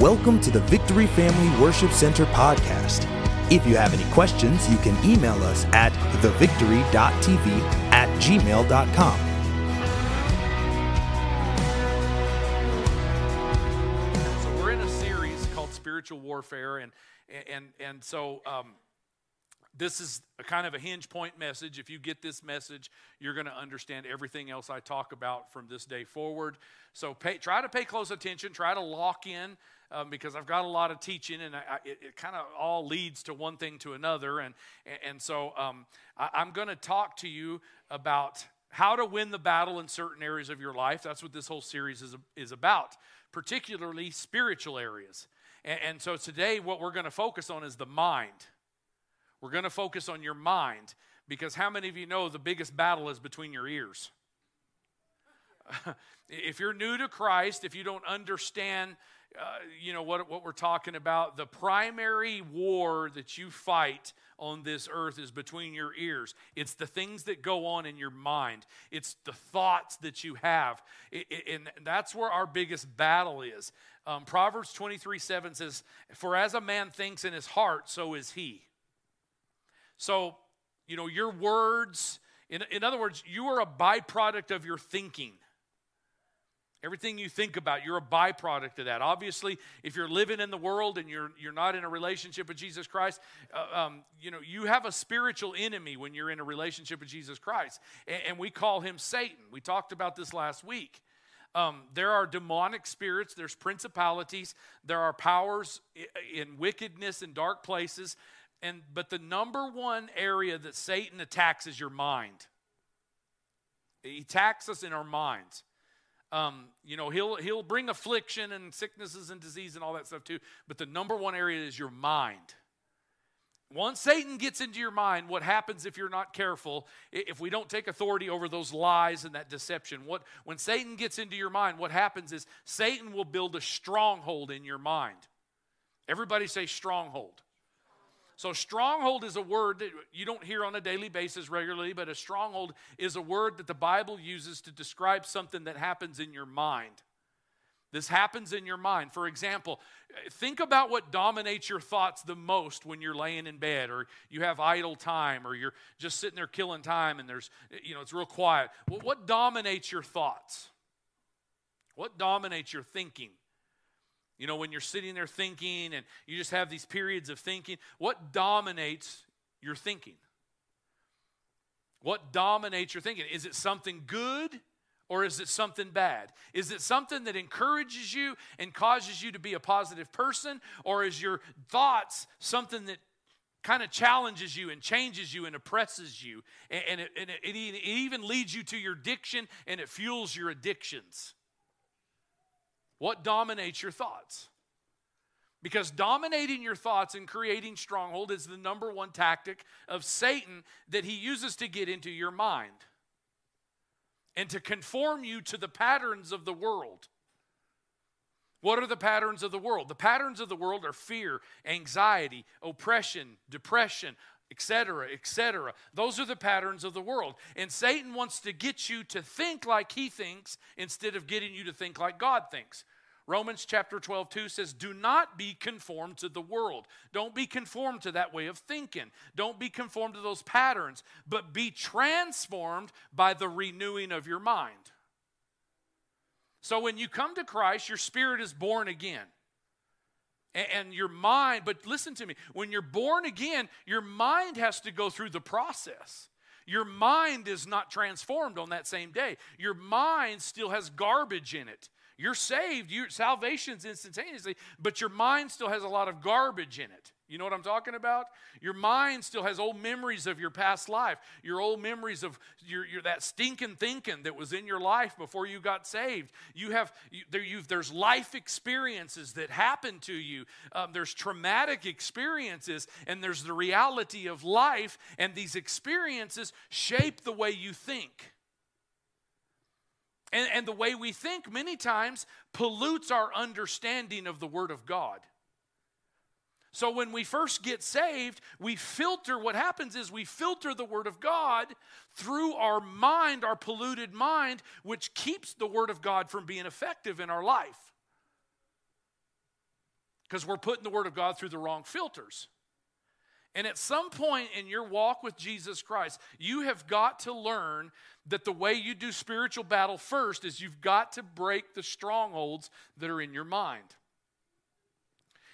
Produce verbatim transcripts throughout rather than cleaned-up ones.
Welcome to the Victory Family Worship Center podcast. If you have any questions, you can email us at thevictory dot t v at gmail dot com. So we're in a series called Spiritual Warfare, and and and so um, this is a kind of a hinge point message. If you get this message, you're going to understand everything else I talk about from this day forward. So pay, try to pay close attention. Try to lock in. Um, because I've got a lot of teaching, and I, I, it, it kind of all leads to one thing to another. And and, and so um, I, I'm going to talk to you about how to win the battle in certain areas of your life. That's what this whole series is, is about, particularly spiritual areas. And, and so today what we're going to focus on is the mind. We're going to focus on your mind, because how many of you know the biggest battle is between your ears? If you're new to Christ, if you don't understand Uh, you know what, what we're talking about, the primary war that you fight on this earth is between your ears. It's the things that go on in your mind. It's the thoughts that you have. It, it, and that's where our biggest battle is. Um, Proverbs twenty-three seven says, "For as a man thinks in his heart, so is he." So, you know, your words, in, in other words, you are a byproduct of your thinking. Everything you think about, you're a byproduct of that. Obviously, if you're living in the world and you're you're not in a relationship with Jesus Christ, uh, um, you know, you have a spiritual enemy when you're in a relationship with Jesus Christ, and, and we call him Satan. We talked about this last week. Um, there are demonic spirits, there's principalities, there are powers in wickedness and dark places, and but the number one area that Satan attacks is your mind. He attacks us in our minds. Um, you know, he'll he'll bring affliction and sicknesses and disease and all that stuff too. But the number one area is your mind. Once Satan gets into your mind, what happens if you're not careful, if we don't take authority over those lies and that deception? What when Satan gets into your mind, what happens is Satan will build a stronghold in your mind. Everybody say stronghold. So stronghold is a word that you don't hear on a daily basis regularly, but a stronghold is a word that the Bible uses to describe something that happens in your mind. This happens in your mind. For example, think about what dominates your thoughts the most when you're laying in bed, or you have idle time, or you're just sitting there killing time and there's, you know, it's real quiet. Well, what dominates your thoughts? What dominates your thinking? You know, when you're sitting there thinking and you just have these periods of thinking, what dominates your thinking? What dominates your thinking? Is it something good or is it something bad? Is it something that encourages you and causes you to be a positive person? Or is your thoughts something that kind of challenges you and changes you and oppresses you? And, and, it, and it, it even leads you to your addiction, and it fuels your addictions. What dominates your thoughts? Because dominating your thoughts and creating stronghold is the number one tactic of Satan that he uses to get into your mind and to conform you to the patterns of the world. What are the patterns of the world? The patterns of the world are fear, anxiety, oppression, depression, et cetera, et cetera. Those are the patterns of the world. And Satan wants to get you to think like he thinks instead of getting you to think like God thinks. Romans chapter twelve two says, "Do not be conformed to the world." Don't be conformed to that way of thinking. Don't be conformed to those patterns, but be transformed by the renewing of your mind. So when you come to Christ, your spirit is born again. And your mind, but listen to me, when you're born again, your mind has to go through the process. Your mind is not transformed on that same day. Your mind still has garbage in it. You're saved, your salvation's instantaneously, but your mind still has a lot of garbage in it. You know what I'm talking about? Your mind still has old memories of your past life, your old memories of your, your that stinking thinking that was in your life before you got saved. You have you, there, you've, there's life experiences that happen to you. Um, there's traumatic experiences, and there's the reality of life, and these experiences shape the way you think. And, and the way we think many times pollutes our understanding of the Word of God. So when we first get saved, we filter, what happens is we filter the Word of God through our mind, our polluted mind, which keeps the Word of God from being effective in our life. because we're putting the Word of God through the wrong filters. And at some point in your walk with Jesus Christ, you have got to learn that the way you do spiritual battle first is you've got to break the strongholds that are in your mind.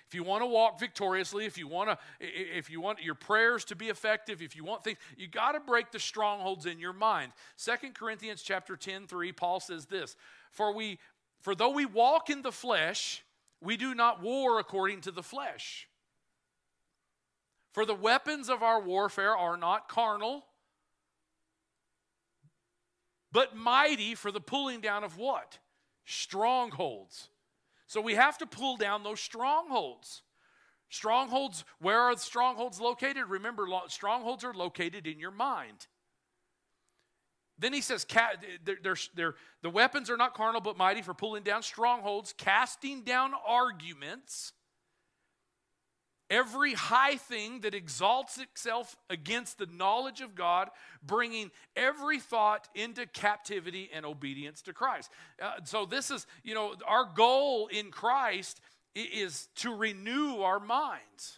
If you want to walk victoriously, if you want to, if you want your prayers to be effective, if you want things, you got to break the strongholds in your mind. Second Corinthians chapter ten, three, Paul says this, For we, for though we walk in the flesh, we do not war according to the flesh. For the weapons of our warfare are not carnal, but mighty for the pulling down of what? Strongholds. So we have to pull down those strongholds. Strongholds, where are the strongholds located? Remember, strongholds are located in your mind. Then he says, they're, they're, they're, the weapons are not carnal, but mighty for pulling down strongholds, casting down arguments, every high thing that exalts itself against the knowledge of God, bringing every thought into captivity and obedience to Christ. Uh, so this is, you know, our goal in Christ is to renew our minds.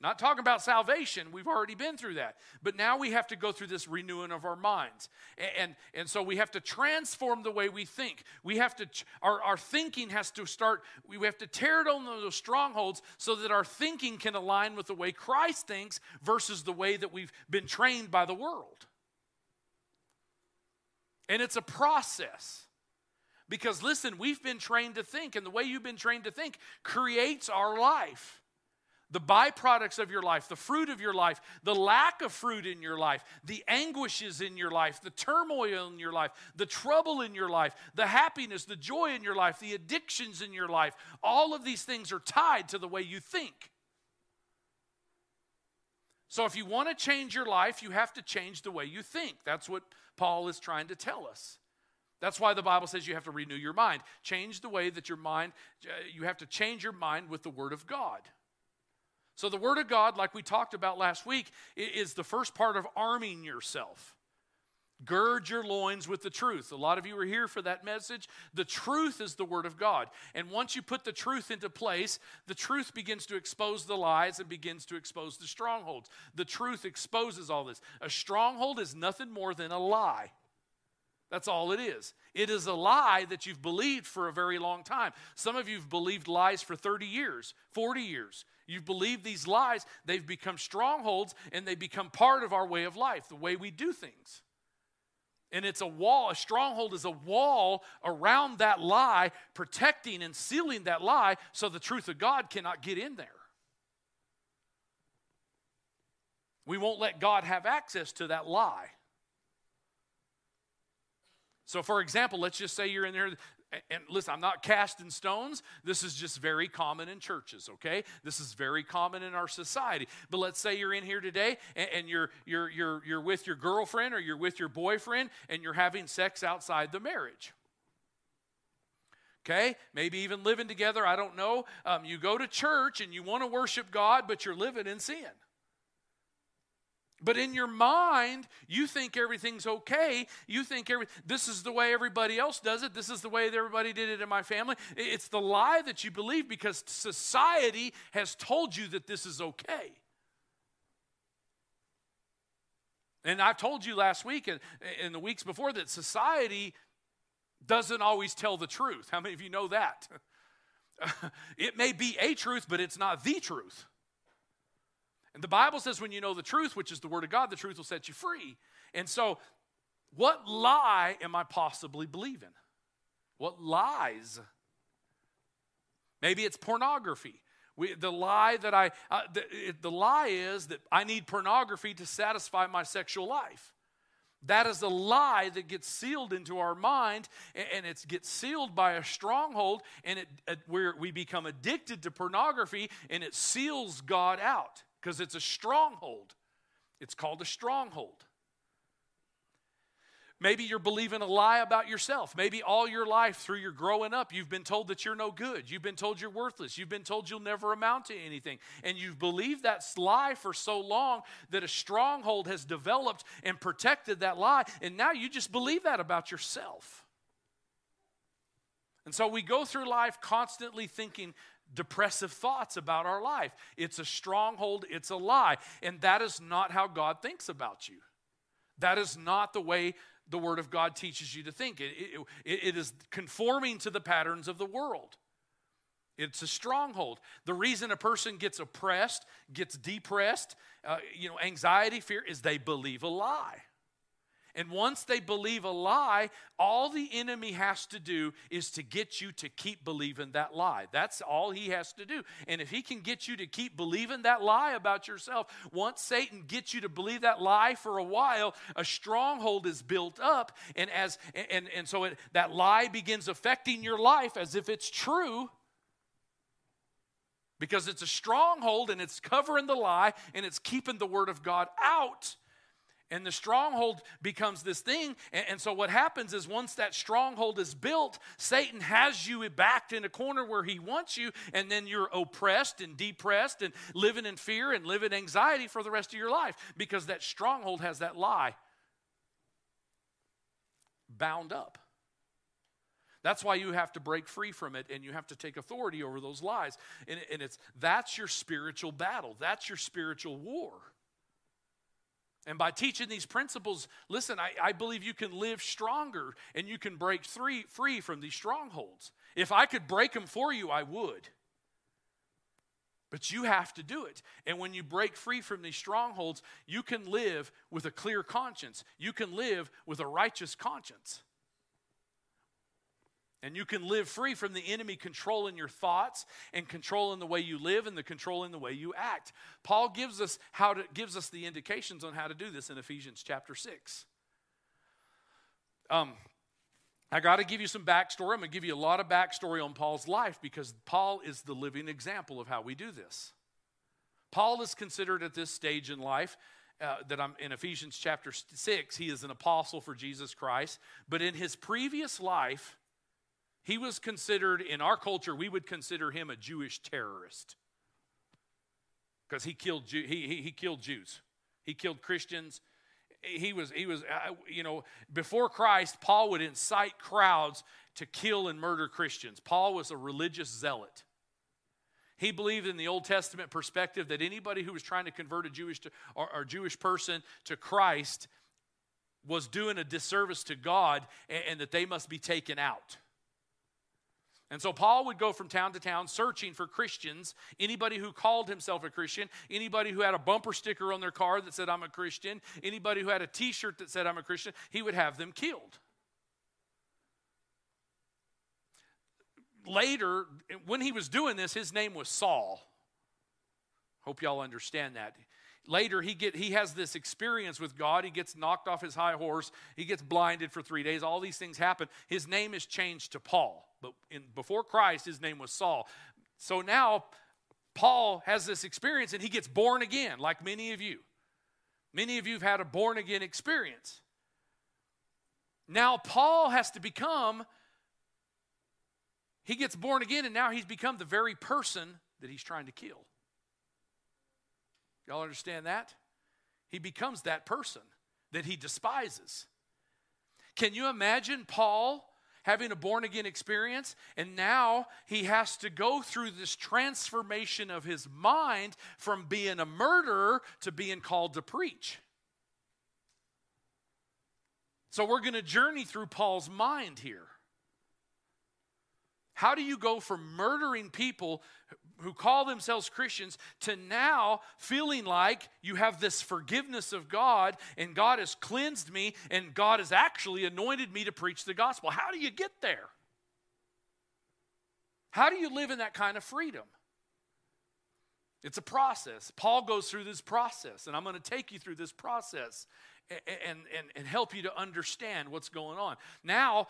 Not talking about salvation, we've already been through that. But now we have to go through this renewing of our minds. And, and, and so we have to transform the way we think. We have to, our, our thinking has to start, we have to tear down those strongholds so that our thinking can align with the way Christ thinks versus the way that we've been trained by the world. And it's a process. Because listen, we've been trained to think, and the way you've been trained to think creates our life. The byproducts of your life, the fruit of your life, the lack of fruit in your life, the anguishes in your life, the turmoil in your life, the trouble in your life, the happiness, the joy in your life, the addictions in your life, all of these things are tied to the way you think. So if you want to change your life, you have to change the way you think. That's what Paul is trying to tell us. That's why the Bible says you have to renew your mind. Change the way that your mind, you have to change your mind with the Word of God. So the Word of God, like we talked about last week, is the first part of arming yourself. Gird your loins with the truth. A lot of you are here for that message. The truth is the Word of God. And once you put the truth into place, the truth begins to expose the lies and begins to expose the strongholds. The truth exposes all this. A stronghold is nothing more than a lie. That's all it is. It is a lie that you've believed for a very long time. Some of you have believed lies for thirty years, forty years. You've believed these lies. They've become strongholds, and they become part of our way of life, the way we do things. And it's a wall. A stronghold is a wall around that lie, protecting and sealing that lie so the truth of God cannot get in there. We won't let God have access to that lie. So, for example, let's just say you're in there, and listen, I'm not casting stones. This is just very common in churches, okay? This is very common in our society. But let's say you're in here today, and, and you're you're you're you're with your girlfriend or you're with your boyfriend, and you're having sex outside the marriage. Okay, maybe even living together. I don't know. Um, you go to church and you want to worship God, but you're living in sin. But in your mind, you think everything's okay. You think every, this is the way everybody else does it. This is the way that everybody did it in my family. It's the lie that you believe because society has told you that this is okay. And I've told you last week and, and the weeks before that society doesn't always tell the truth. How many of you know that? It may be a truth, but it's not the truth. And the Bible says when you know the truth, which is the Word of God, the truth will set you free. And so what lie am I possibly believing? What lies? Maybe it's pornography. We, the lie that I, uh, the, it, the lie is that I need pornography to satisfy my sexual life. That is a lie that gets sealed into our mind, and it gets sealed by a stronghold, and it, it, we're, we become addicted to pornography, and it seals God out. Because it's a stronghold. It's called a stronghold. Maybe you're believing a lie about yourself. Maybe all your life through your growing up, you've been told that you're no good. You've been told you're worthless. You've been told you'll never amount to anything. And you've believed that lie for so long that a stronghold has developed and protected that lie. And now you just believe that about yourself. And so we go through life constantly thinking depressive thoughts about our life. It's a stronghold, it's a lie. And that is not how God thinks about you. That is not the way the Word of God teaches you to think. It, it, it is conforming to the patterns of the world. It's a stronghold. The reason a person gets oppressed, gets depressed, uh, you know, anxiety, fear, is they believe a lie. And once they believe a lie, all the enemy has to do is to get you to keep believing that lie. That's all he has to do. And if he can get you to keep believing that lie about yourself, once Satan gets you to believe that lie for a while, a stronghold is built up. And as and, and so it, that lie begins affecting your life as if it's true, because it's a stronghold and it's covering the lie and it's keeping the Word of God out. And the stronghold becomes this thing. And, and so what happens is once that stronghold is built, Satan has you backed in a corner where he wants you, and then you're oppressed and depressed and living in fear and living in anxiety for the rest of your life because that stronghold has that lie bound up. That's why you have to break free from it, and you have to take authority over those lies. And, and it's that's your spiritual battle. That's your spiritual war. And by teaching these principles, listen, I, I believe you can live stronger and you can break free, free from these strongholds. If I could break them for you, I would. But you have to do it. And when you break free from these strongholds, you can live with a clear conscience. You can live with a righteous conscience. And you can live free from the enemy controlling your thoughts and controlling the way you live and the controlling the way you act. Paul gives us how to gives us the indications on how to do this in Ephesians chapter six. Um, I got to give you some backstory. I'm going to give you a lot of backstory on Paul's life because Paul is the living example of how we do this. Paul is considered at this stage in life. Uh, that I'm in Ephesians chapter six. He is an apostle for Jesus Christ, but in his previous life, he was considered, in our culture, we would consider him a Jewish terrorist because he killed Jew, he, he he killed Jews, he killed Christians. He was he was uh, you know before Christ, Paul would incite crowds to kill and murder Christians. Paul was a religious zealot. He believed in the Old Testament perspective that anybody who was trying to convert a Jewish to, or, or Jewish person to Christ was doing a disservice to God, and, and that they must be taken out. And so Paul would go from town to town searching for Christians, anybody who called himself a Christian, anybody who had a bumper sticker on their car that said, I'm a Christian, anybody who had a t-shirt that said, I'm a Christian, he would have them killed. Later, when he was doing this, his name was Saul. Hope y'all understand that. Later, he get he has this experience with God. He gets knocked off his high horse. He gets blinded for three days. All these things happen. His name is changed to Paul. But in, before Christ, his name was Saul. So now Paul has this experience, and he gets born again, like many of you. Many of you have had a born-again experience. Now Paul has to become, he gets born again, and now he's become the very person that he's trying to kill. Y'all understand that? He becomes that person that he despises. Can you imagine Paul having a born-again experience, and now he has to go through this transformation of his mind from being a murderer to being called to preach? So we're going to journey through Paul's mind here. How do you go from murdering people who call themselves Christians to now feeling like you have this forgiveness of God, and God has cleansed me, and God has actually anointed me to preach the gospel? How do you get there? How do you live in that kind of freedom? It's a process. Paul goes through this process, and I'm going to take you through this process and, and, and help you to understand what's going on. Now,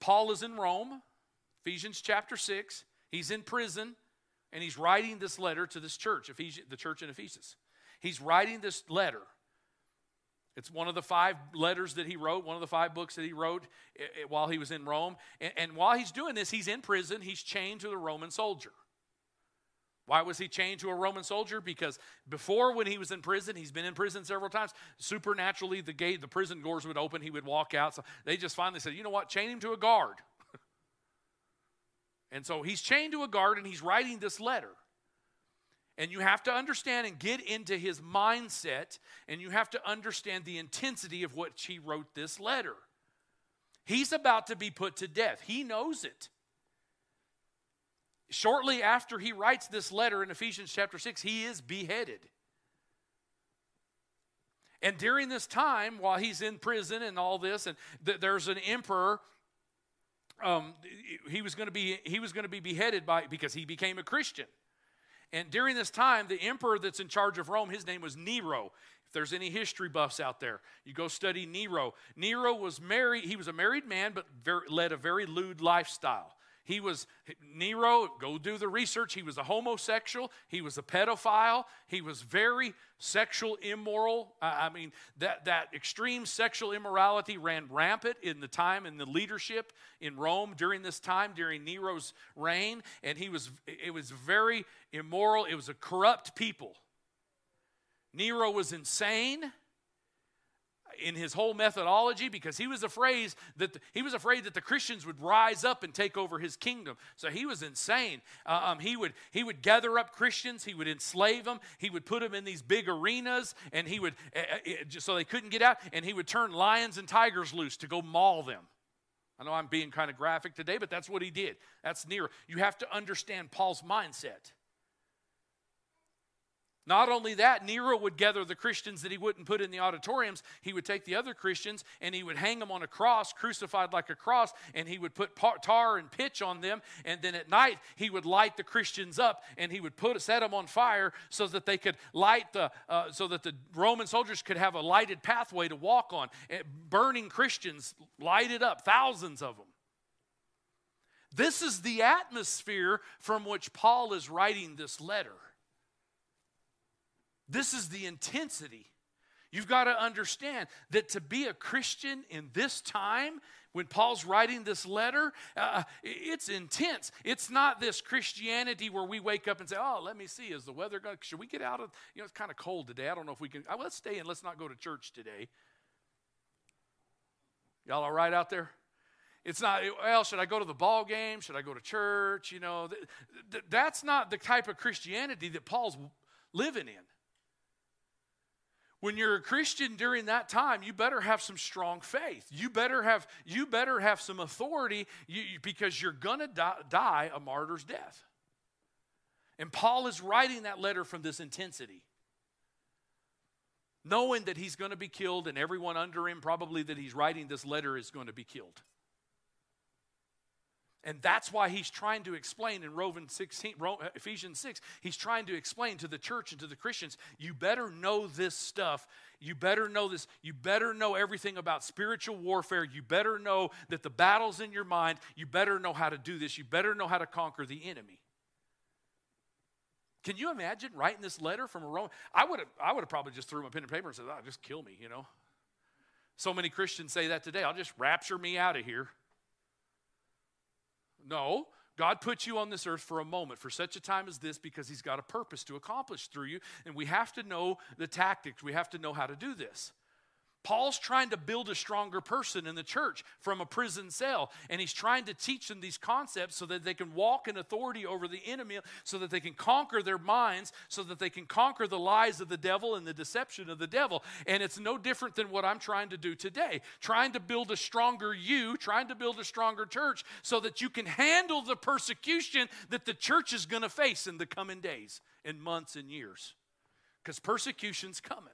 Paul is in Rome, Ephesians chapter six. He's in prison. And he's writing this letter to this church, the church in Ephesus. He's writing this letter. It's one of the five letters that he wrote, one of the five books that he wrote while he was in Rome. And while he's doing this, he's in prison. He's chained to a Roman soldier. Why was he chained to a Roman soldier? Because before, when he was in prison, he's been in prison several times. Supernaturally, the gate, the prison doors would open. He would walk out. So they just finally said, you know what? Chain him to a guard. And so he's chained to a guard and he's writing this letter. And you have to understand and get into his mindset, and you have to understand the intensity of what he wrote this letter. He's about to be put to death. He knows it. Shortly after he writes this letter in Ephesians chapter six, he is beheaded. And during this time, while he's in prison and all this, and th- there's an emperor, um, he was going to be he was going to be beheaded by because he became a Christian. And during this time, the emperor that's in charge of Rome, his name was Nero. If there's any history buffs out there, you go study Nero. Nero was married. He was a married man, but very, led a very lewd lifestyle. He was, Nero, go do the research, he was a homosexual, he was a pedophile, he was very sexual immoral. I mean, that, that extreme sexual immorality ran rampant in the time and the leadership in Rome during this time, during Nero's reign, and he was, it was very immoral, it was a corrupt people. Nero was insane in his whole methodology, because he was afraid that the, he was afraid that the Christians would rise up and take over his kingdom. So he was insane. Uh, um, he would he would gather up Christians, he would enslave them, he would put them in these big arenas, and he would uh, it, just so they couldn't get out. And he would turn lions and tigers loose to go maul them. I know I'm being kind of graphic today, but that's what he did. That's Nero. You have to understand Paul's mindset. Not only that, Nero would gather the Christians that he wouldn't put in the auditoriums. He would take the other Christians and he would hang them on a cross, crucified like a cross, and he would put tar and pitch on them. And then at night, he would light the Christians up and he would put set them on fire so that they could light the, uh, so that the Roman soldiers could have a lighted pathway to walk on. Burning Christians lighted up, thousands of them. This is the atmosphere from which Paul is writing this letter. This is the intensity. You've got to understand that to be a Christian in this time, when Paul's writing this letter, uh, it's intense. It's not this Christianity where we wake up and say, oh, let me see, is the weather going to, should we get out of, you know, it's kind of cold today. I don't know if we can, let's stay in, let's not go to church today. Y'all all right out there? It's not, well, should I go to the ball game? Should I go to church? You know, th- th- that's not the type of Christianity that Paul's living in. When you're a Christian during that time, you better have some strong faith. You better have, you better have some authority you, you, because you're going to die, die a martyr's death. And Paul is writing that letter from this intensity, knowing that he's going to be killed, and everyone under him probably that he's writing this letter is going to be killed. And that's why he's trying to explain in Romans sixteen, Ephesians six, he's trying to explain to the church and to the Christians, you better know this stuff. You better know this. You better know everything about spiritual warfare. You better know that the battle's in your mind. You better know how to do this. You better know how to conquer the enemy. Can you imagine writing this letter from a Roman? I would have I would have probably just threw my pen and paper and said, oh, just kill me, you know. So many Christians say that today. I'll just rapture me out of here. No, God put you on this earth for a moment, for such a time as this, because he's got a purpose to accomplish through you, and we have to know the tactics. We have to know how to do this. Paul's trying to build a stronger person in the church from a prison cell, and he's trying to teach them these concepts so that they can walk in authority over the enemy, so that they can conquer their minds, so that they can conquer the lies of the devil and the deception of the devil. And it's no different than what I'm trying to do today, trying to build a stronger you, trying to build a stronger church so that you can handle the persecution that the church is going to face in the coming days and months and years, because persecution's coming.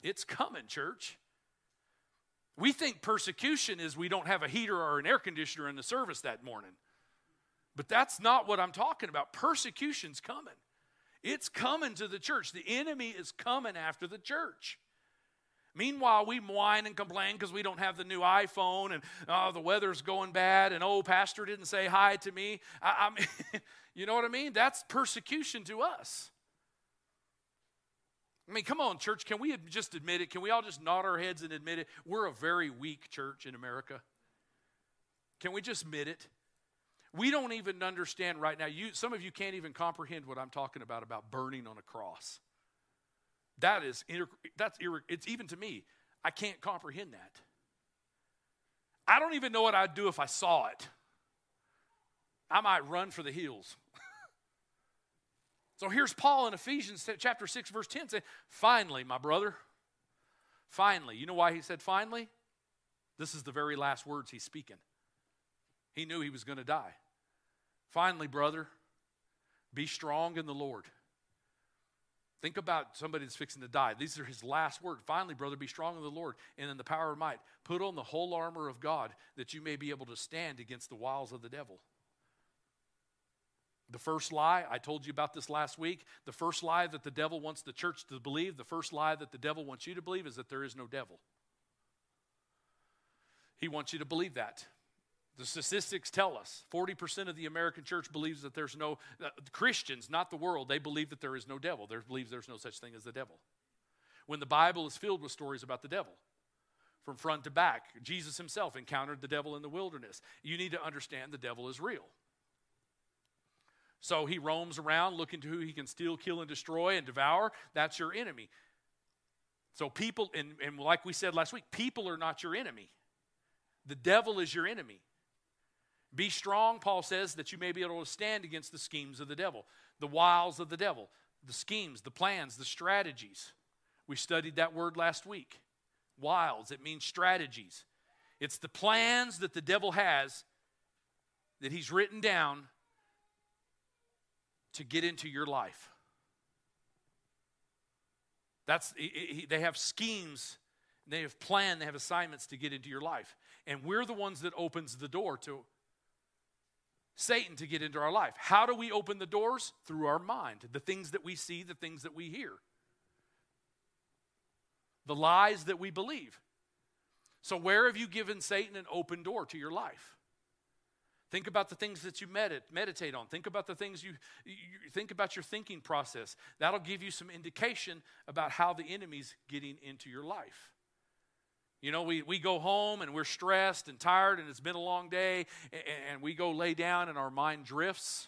It's coming, church. We think persecution is we don't have a heater or an air conditioner in the service that morning. But that's not what I'm talking about. Persecution's coming. It's coming to the church. The enemy is coming after the church. Meanwhile, we whine and complain because we don't have the new iPhone, and oh, the weather's going bad, and oh, pastor didn't say hi to me. I, I mean, you know what I mean? That's persecution to us. I mean, come on, church, can we just admit it? Can we all just nod our heads and admit it? We're a very weak church in America. Can we just admit it? We don't even understand right now. You, some of you can't even comprehend what I'm talking about, about burning on a cross. That is, that's, it's even to me, I can't comprehend that. I don't even know what I'd do if I saw it. I might run for the hills. So here's Paul in Ephesians chapter six, verse ten, saying, finally, my brother, finally. You know why he said finally? This is the very last words he's speaking. He knew he was going to die. Finally, brother, be strong in the Lord. Think about somebody that's fixing to die. These are his last words. Finally, brother, be strong in the Lord and in the power of might. Put on the whole armor of God that you may be able to stand against the wiles of the devil. The first lie, I told you about this last week, the first lie that the devil wants the church to believe, the first lie that the devil wants you to believe is that there is no devil. He wants you to believe that. The statistics tell us forty percent of the American church believes that there's no, uh, Christians, not the world, they believe that there is no devil. They believe there's no such thing as the devil. When the Bible is filled with stories about the devil, from front to back, Jesus himself encountered the devil in the wilderness. You need to understand the devil is real. So he roams around looking to who he can steal, kill, and destroy and devour. That's your enemy. So people, and, and like we said last week, people are not your enemy. The devil is your enemy. Be strong, Paul says, that you may be able to stand against the schemes of the devil, the wiles of the devil, the schemes, the plans, the strategies. We studied that word last week. Wiles, it means strategies. It's the plans that the devil has that he's written down to get into your life. That's, they have schemes, they have planned, they have assignments to get into your life. And we're the ones that opens the door to Satan to get into our life. How do we open the doors? Through our mind, the things that we see, the things that we hear, the lies that we believe. So where have you given Satan an open door to your life? Think about the things that you medit- meditate on. Think about the things you, you, you think about your thinking process. That'll give you some indication about how the enemy's getting into your life. You know, we, we go home and we're stressed and tired and it's been a long day and, and we go lay down and our mind drifts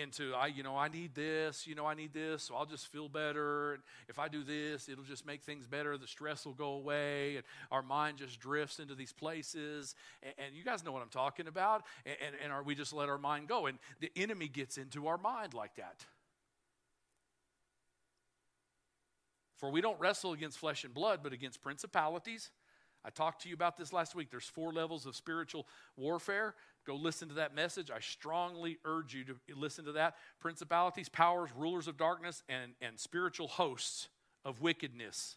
into, I you know, I need this, you know, I need this, so I'll just feel better. If I do this, it'll just make things better. The stress will go away. And our mind just drifts into these places. And, and you guys know what I'm talking about. And, and, and our, we just let our mind go. And the enemy gets into our mind like that. For we don't wrestle against flesh and blood, but against principalities. I talked to you about this last week. There's four levels of spiritual warfare. Go listen to that message. I strongly urge you to listen to that. Principalities, powers, rulers of darkness, and, and spiritual hosts of wickedness.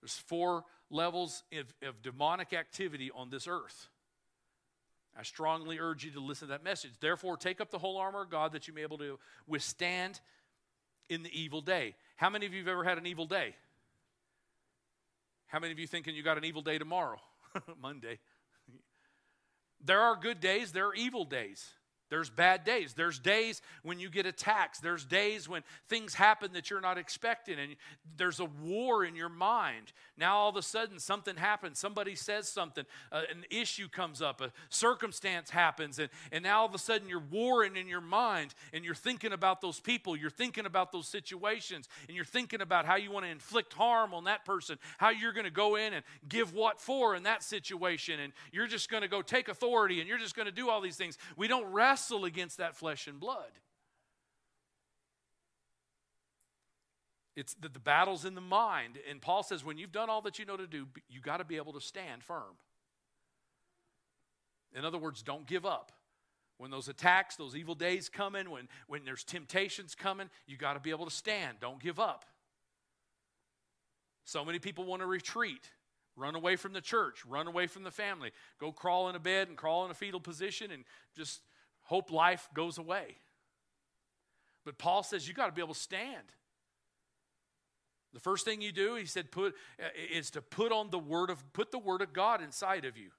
There's four levels of, of demonic activity on this earth. I strongly urge you to listen to that message. Therefore, take up the whole armor of God that you may be able to withstand in the evil day. How many of you have ever had an evil day? How many of you thinking you got an evil day tomorrow? Monday. There are good days, there are evil days. There's bad days. There's days when you get attacks. There's days when things happen that you're not expecting, and there's a war in your mind. Now all of a sudden something happens. Somebody says something. Uh, an issue comes up. A circumstance happens, and, and now all of a sudden you're warring in your mind, and you're thinking about those people. You're thinking about those situations, and you're thinking about how you want to inflict harm on that person, how you're going to go in and give what for in that situation, and you're just going to go take authority, and you're just going to do all these things. We don't rest against that flesh and blood. It's the, the battle's in the mind. And Paul says, when you've done all that you know to do, you got to be able to stand firm. In other words, don't give up. When those attacks, those evil days come in, when, when there's temptations coming, you got to be able to stand. Don't give up. So many people want to retreat. Run away from the church. Run away from the family. Go crawl in a bed and crawl in a fetal position and just hope life goes away. But Paul says you got to be able to stand. The first thing you do, he said, put is to put on the word of put the word of God inside of you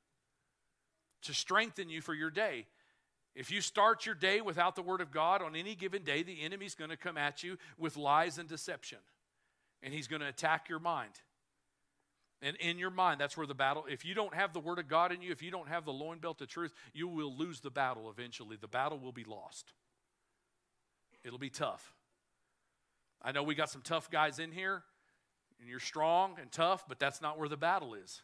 to strengthen you for your day. If you start your day without the word of God on any given day, the enemy's going to come at you with lies and deception, and he's going to attack your mind. And in your mind, that's where the battle, if you don't have the word of God in you, if you don't have the loin belt of truth, you will lose the battle eventually. The battle will be lost. It'll be tough. I know we got some tough guys in here, and you're strong and tough, but that's not where the battle is.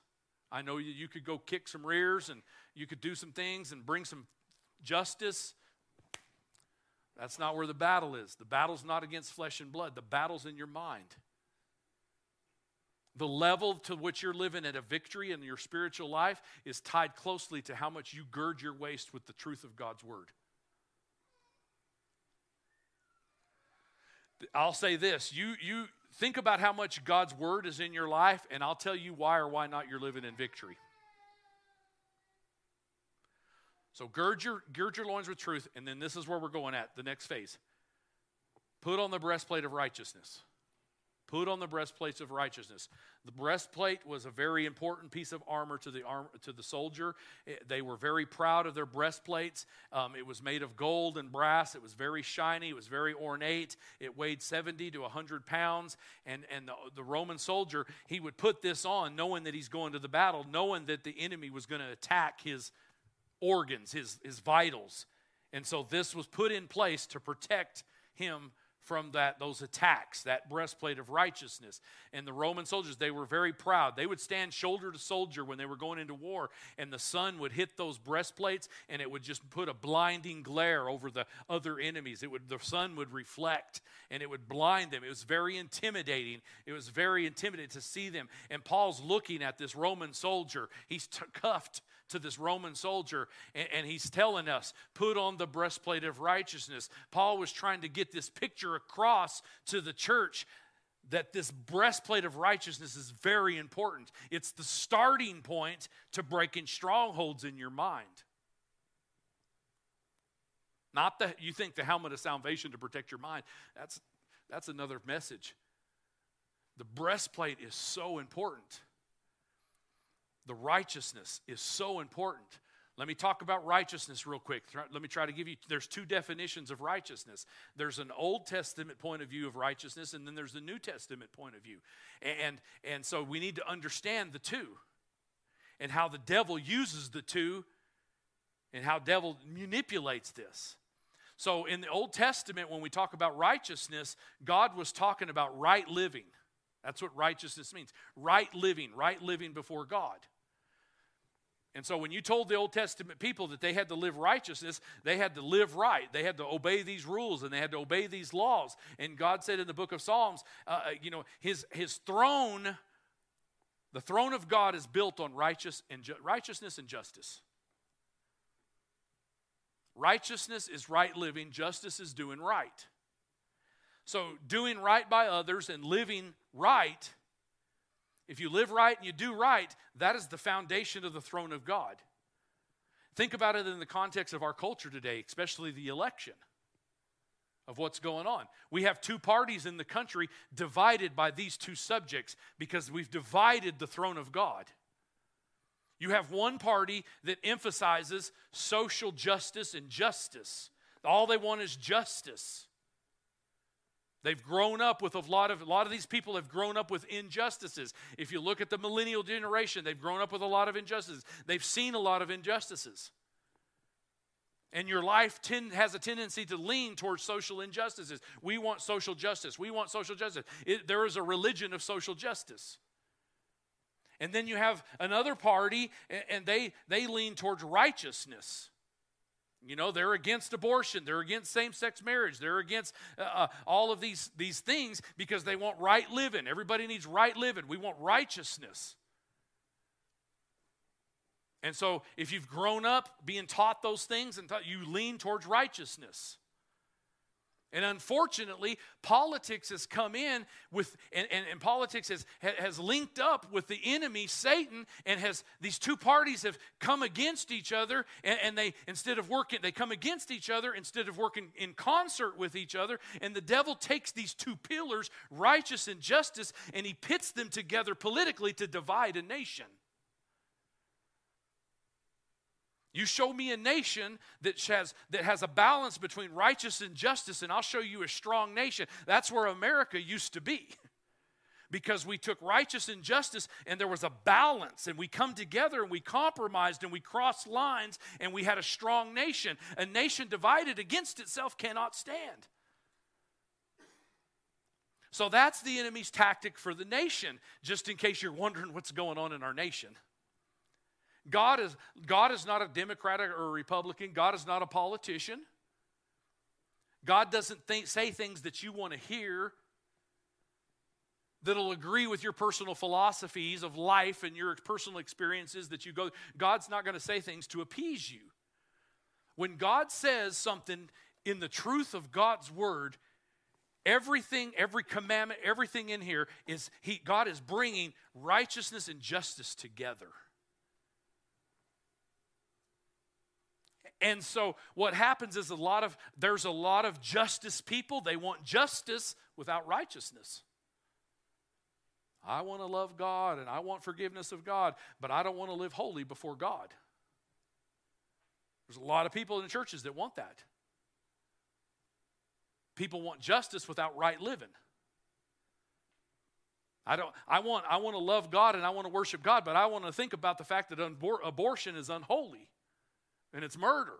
I know you, you could go kick some rears and you could do some things and bring some justice. That's not where the battle is. The battle's not against flesh and blood. The battle's in your mind. The level to which you're living at a victory in your spiritual life is tied closely to how much you gird your waist with the truth of God's word. I'll say this. You, you think about how much God's word is in your life, and I'll tell you why or why not you're living in victory. So gird your, gird your loins with truth, and then this is where we're going at, the next phase. Put on the breastplate of righteousness. Put on the breastplates of righteousness. The breastplate was a very important piece of armor to the arm, to the soldier. It, they were very proud of their breastplates. Um, it was made of gold and brass. It was very shiny. It was very ornate. It weighed seventy to one hundred pounds. And, and the, the Roman soldier, he would put this on knowing that he's going to the battle, knowing that the enemy was going to attack his organs, his, his vitals. And so this was put in place to protect him from that, those attacks, that breastplate of righteousness. And the Roman soldiers, they were very proud. They would stand shoulder to shoulder when they were going into war, and the sun would hit those breastplates, and it would just put a blinding glare over the other enemies. It would, the sun would reflect, and it would blind them. It was very intimidating. It was very intimidating to see them. And Paul's looking at this Roman soldier. He's t- cuffed to this Roman soldier, and, and he's telling us, put on the breastplate of righteousness. Paul was trying to get this picture across to the church that this breastplate of righteousness is very important. It's the starting point to breaking strongholds in your mind. Not the, you think the helmet of salvation to protect your mind. That's, that's another message. The breastplate is so important. The righteousness is so important. Let me talk about righteousness real quick. Let me try to give you, there's two definitions of righteousness. There's an Old Testament point of view of righteousness, and then there's the New Testament point of view. And, and so we need to understand the two and how the devil uses the two and how devil manipulates this. So in the Old Testament, when we talk about righteousness, God was talking about right living. That's what righteousness means. Right living, right living before God. And so when you told the Old Testament people that they had to live righteousness, they had to live right. They had to obey these rules and they had to obey these laws. And God said in the book of Psalms, uh, you know, his, his throne, the throne of God is built on righteous and ju- righteousness and justice. Righteousness is right living. Justice is doing right. So doing right by others and living right, if you live right and you do right, that is the foundation of the throne of God. Think about it in the context of our culture today, especially the election of what's going on. We have two parties in the country divided by these two subjects because we've divided the throne of God. You have one party that emphasizes social justice and justice. All they want is justice. They've grown up with a lot of, a lot of these people have grown up with injustices. If you look at the millennial generation, they've grown up with a lot of injustices. They've seen a lot of injustices. And your life ten, has a tendency to lean towards social injustices. We want social justice. We want social justice. It, there is a religion of social justice. And then you have another party, and, and they, they lean towards righteousness. You know, they're against abortion. They're against same-sex marriage. They're against uh, all of these, these things because they want right living. Everybody needs right living. We want righteousness. And so if you've grown up being taught those things, and th- you lean towards righteousness. And unfortunately, politics has come in with, and, and, and politics has, has linked up with the enemy, Satan, and has these two parties have come against each other, and, and they instead of working, they come against each other instead of working in concert with each other. And the devil takes these two pillars, righteous and justice, and he pits them together politically to divide a nation. You show me a nation that has, that has a balance between righteousness and justice, and I'll show you a strong nation. That's where America used to be, because we took righteous and justice, and there was a balance, and we come together, and we compromised, and we crossed lines, and we had a strong nation. A nation divided against itself cannot stand. So that's the enemy's tactic for the nation, just in case you're wondering what's going on in our nation. God is, God is not a Democrat or a Republican. God is not a politician. God doesn't think, say things that you want to hear that'll agree with your personal philosophies of life and your personal experiences that you go. God's not going to say things to appease you. When God says something in the truth of God's word, everything, every commandment, everything in here is he, God is bringing righteousness and justice together. And so what happens is a lot of, there's a lot of justice people. They want justice without righteousness. I want to love God and I want forgiveness of God, but I don't want to live holy before God. There's a lot of people in churches that want that. People want justice without right living. I don't. I want, I want to love God and I want to worship God, but I want to think about the fact that unbor- abortion is unholy. And it's murder.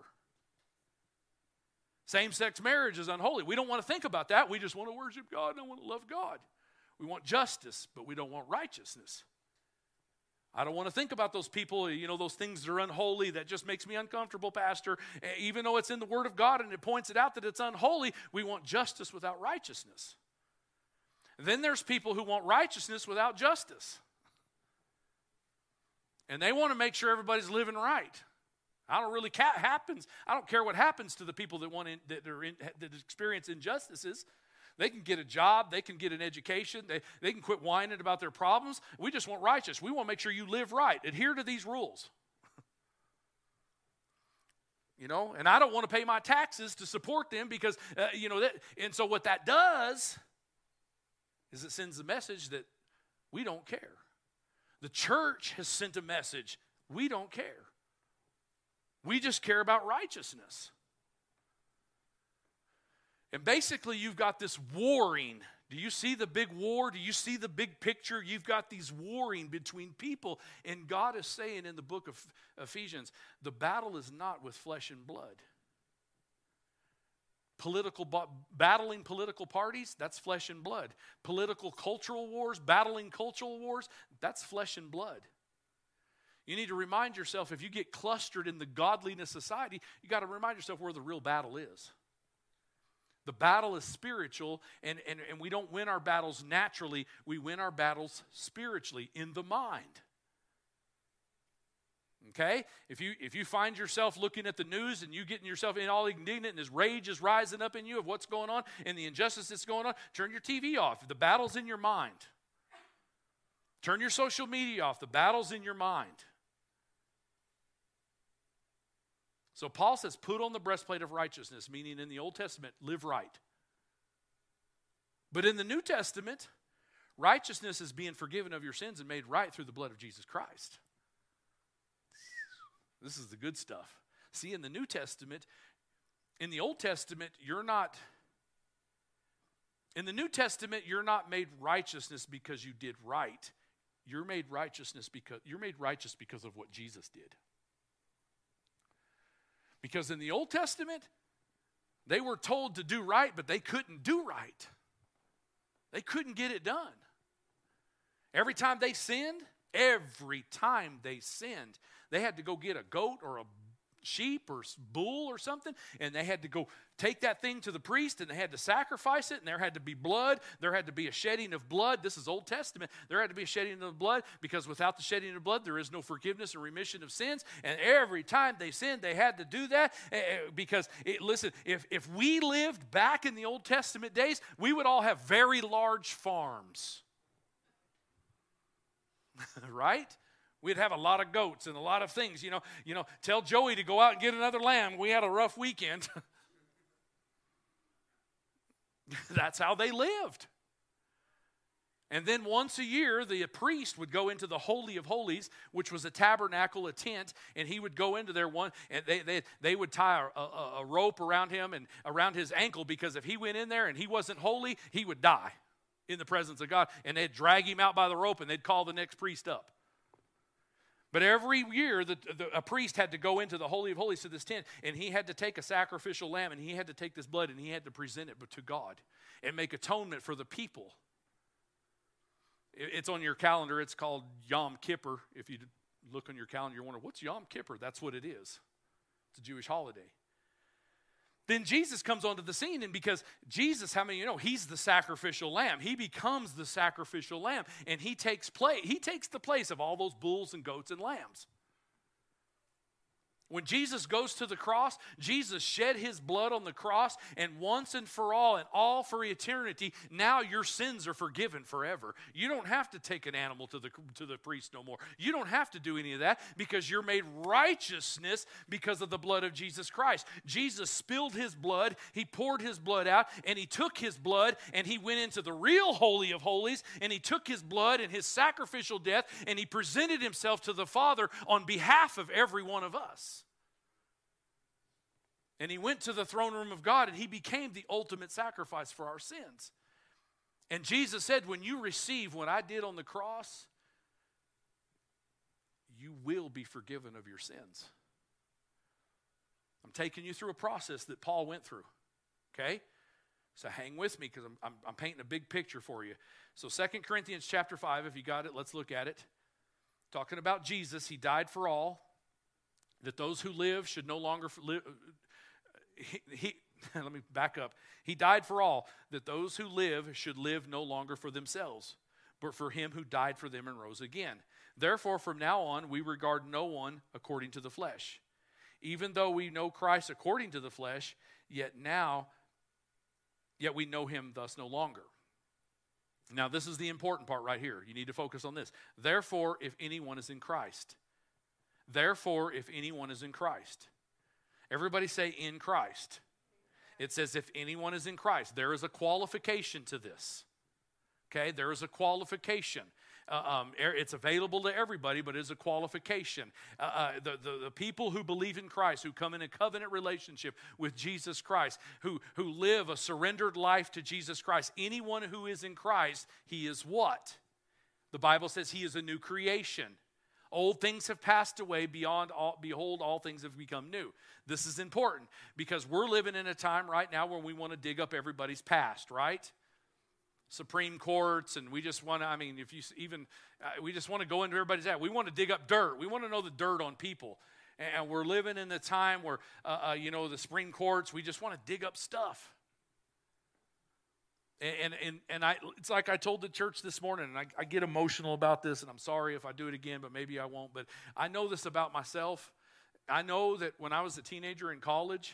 Same-sex marriage is unholy. We don't want to think about that. We just want to worship God and want to love God. We want justice, but we don't want righteousness. I don't want to think about those people, you know, those things that are unholy. That just makes me uncomfortable, Pastor. Even though it's in the Word of God and it points it out that it's unholy, we want justice without righteousness. And then there's people who want righteousness without justice. And they want to make sure everybody's living right. I don't really care what happens. I don't care what happens to the people that want in, that are in, that experience injustices. They can get a job. They can get an education. They, they can quit whining about their problems. We just want righteous. We want to make sure you live right. Adhere to these rules. You know, and I don't want to pay my taxes to support them because, uh, you know, that, and so what that does is it sends a message that we don't care. The church has sent a message, we don't care. We just care about righteousness. And basically you've got this warring. Do you see the big war? Do you see the big picture? You've got these warring between people. And God is saying in the book of Ephesians, the battle is not with flesh and blood. Political, battling political parties, that's flesh and blood. Political cultural wars, battling cultural wars, that's flesh and blood. You need to remind yourself, if you get clustered in the godliness society, you got to remind yourself where the real battle is. The battle is spiritual, and, and, and we don't win our battles naturally. We win our battles spiritually in the mind. Okay? If you, if you find yourself looking at the news and you getting yourself in all indignant and this rage is rising up in you of what's going on and the injustice that's going on, turn your T V off. The battle's in your mind. Turn your social media off. The battle's in your mind. So Paul says, put on the breastplate of righteousness, meaning in the Old Testament, live right. But in the New Testament, righteousness is being forgiven of your sins and made right through the blood of Jesus Christ. This is the good stuff. See, in the New Testament, in the Old Testament, you're not, in the New Testament, you're not made righteousness because you did right. You're made righteousness because you're made righteous because of what Jesus did. Because in the Old Testament, they were told to do right, but they couldn't do right. They couldn't get it done. Every time they sinned, every time they sinned, they had to go get a goat or a sheep or bull or something, and they had to go take that thing to the priest, and they had to sacrifice it, and there had to be blood. There had to be a shedding of blood. This is Old Testament. There had to be a shedding of blood, because without the shedding of blood, there is no forgiveness and remission of sins. And every time they sinned, they had to do that, because, it, listen, if, if we lived back in the Old Testament days, we would all have very large farms, right? We'd have a lot of goats and a lot of things, you know. You know, tell Joey to go out and get another lamb. We had a rough weekend. That's how they lived. And then once a year, the priest would go into the Holy of Holies, which was a tabernacle, a tent, and he would go into there one, and they they, they would tie a, a, a rope around him and around his ankle, because if he went in there and he wasn't holy, he would die in the presence of God. And they'd drag him out by the rope, and they'd call the next priest up. But every year, the, the, a priest had to go into the Holy of Holies to this tent, and he had to take a sacrificial lamb, and he had to take this blood, and he had to present it to God and make atonement for the people. It, it's on your calendar. It's called Yom Kippur, if you look on your calendar, you're wondering, what's Yom Kippur? That's what it is. It's a Jewish holiday. Then Jesus comes onto the scene, and because Jesus, how many of you know, he's the sacrificial lamb. He becomes the sacrificial lamb, and he takes play, he takes the place of all those bulls and goats and lambs. When Jesus goes to the cross, Jesus shed his blood on the cross, and once and for all, and all for eternity, now your sins are forgiven forever. You don't have to take an animal to the, to the priest no more. You don't have to do any of that because you're made righteousness because of the blood of Jesus Christ. Jesus spilled his blood, he poured his blood out, and he took his blood, and he went into the real Holy of Holies, and he took his blood and his sacrificial death, and he presented himself to the Father on behalf of every one of us. And he went to the throne room of God, and he became the ultimate sacrifice for our sins. And Jesus said, when you receive what I did on the cross, you will be forgiven of your sins. I'm taking you through a process that Paul went through, okay? So hang with me because I'm, I'm, I'm painting a big picture for you. So Second Corinthians chapter five, if you got it, let's look at it. Talking about Jesus, he died for all, that those who live should no longer live... He, he, let me back up. He died for all, that those who live should live no longer for themselves, but for him who died for them and rose again. Therefore, from now on, we regard no one according to the flesh. Even though we know Christ according to the flesh, yet now, yet we know him thus no longer. Now, this is the important part right here. You need to focus on this. Therefore, if anyone is in Christ. Therefore, if anyone is in Christ. Everybody say, in Christ. It says, if anyone is in Christ, there is a qualification to this. Okay, there is a qualification. Uh, um, it's available to everybody, but it is a qualification. Uh, uh, the, the, the people who believe in Christ, who come in a covenant relationship with Jesus Christ, who, who live a surrendered life to Jesus Christ, anyone who is in Christ, he is what? The Bible says he is a new creation. Old things have passed away, beyond all, behold, all things have become new. This is important because we're living in a time right now where we want to dig up everybody's past, right? Supreme courts, and we just want to, I mean, if you even, uh, we just want to go into everybody's past. We want to dig up dirt. We want to know the dirt on people. And we're living in the time where, uh, uh, you know, the Supreme Courts, we just want to dig up stuff. And and and I, it's like I told the church this morning, and I, I get emotional about this, and I'm sorry if I do it again, but maybe I won't. But I know this about myself. I know that when I was a teenager in college,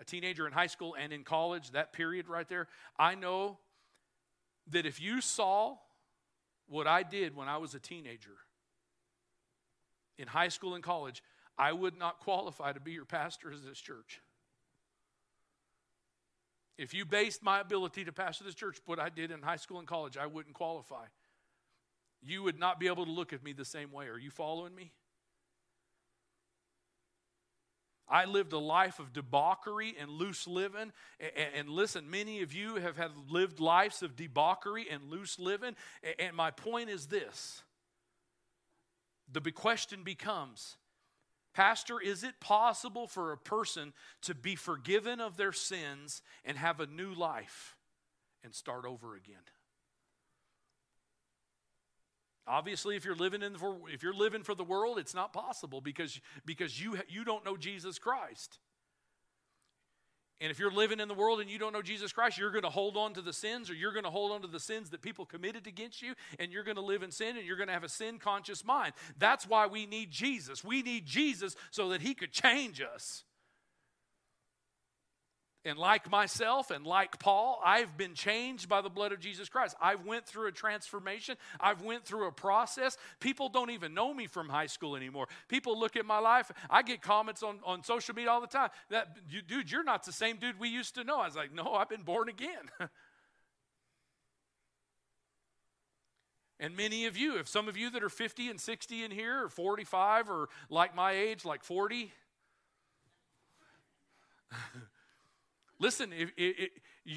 a teenager in high school and in college, that period right there, I know that if you saw what I did when I was a teenager in high school and college, I would not qualify to be your pastor as this church. If you based my ability to pastor this church, what I did in high school and college, I wouldn't qualify. You would not be able to look at me the same way. Are you following me? I lived a life of debauchery and loose living. And listen, many of you have had lived lives of debauchery and loose living. And my point is this. The question becomes, Pastor, is it possible for a person to be forgiven of their sins and have a new life and start over again? Obviously, if you're living in for if you're living for the world, it's not possible because, because you you don't know Jesus Christ. And if you're living in the world and you don't know Jesus Christ, you're going to hold on to the sins, or you're going to hold on to the sins that people committed against you, and you're going to live in sin, and you're going to have a sin-conscious mind. That's why we need Jesus. We need Jesus so that he could change us. And like myself and like Paul, I've been changed by the blood of Jesus Christ. I've went through a transformation. I've went through a process. People don't even know me from high school anymore. People look at my life. I get comments on, on social media all the time. That, you, dude, you're not the same dude we used to know. I was like, no, I've been born again. And many of you, if some of you that are fifty and sixty in here, or forty-five, or like my age, like forty, listen, if, if, if, you,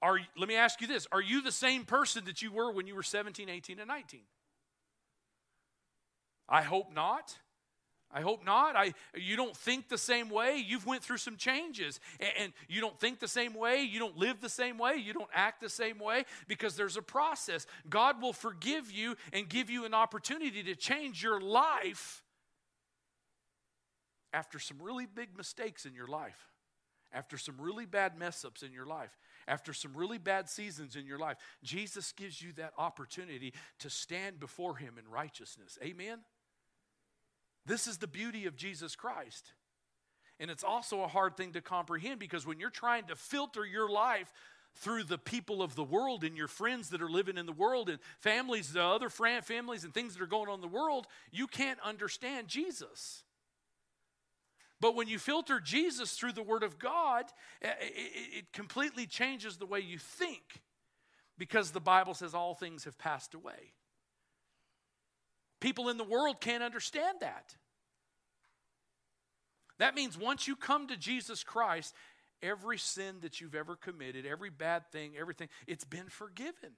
are, let me ask you this. Are you the same person that you were when you were seventeen, eighteen, and nineteen? I hope not. I hope not. I, you don't think the same way. You've went through some changes, and, and you don't think the same way. You don't live the same way. You don't act the same way, because there's a process. God will forgive you and give you an opportunity to change your life after some really big mistakes in your life, after some really bad mess-ups in your life, after some really bad seasons in your life. Jesus gives you that opportunity to stand before him in righteousness. Amen? This is the beauty of Jesus Christ. And it's also a hard thing to comprehend, because when you're trying to filter your life through the people of the world and your friends that are living in the world and families, the other fran- families and things that are going on in the world, you can't understand Jesus. But when you filter Jesus through the Word of God, it completely changes the way you think, because the Bible says all things have passed away. People in the world can't understand that. That means once you come to Jesus Christ, every sin that you've ever committed, every bad thing, everything, it's been forgiven.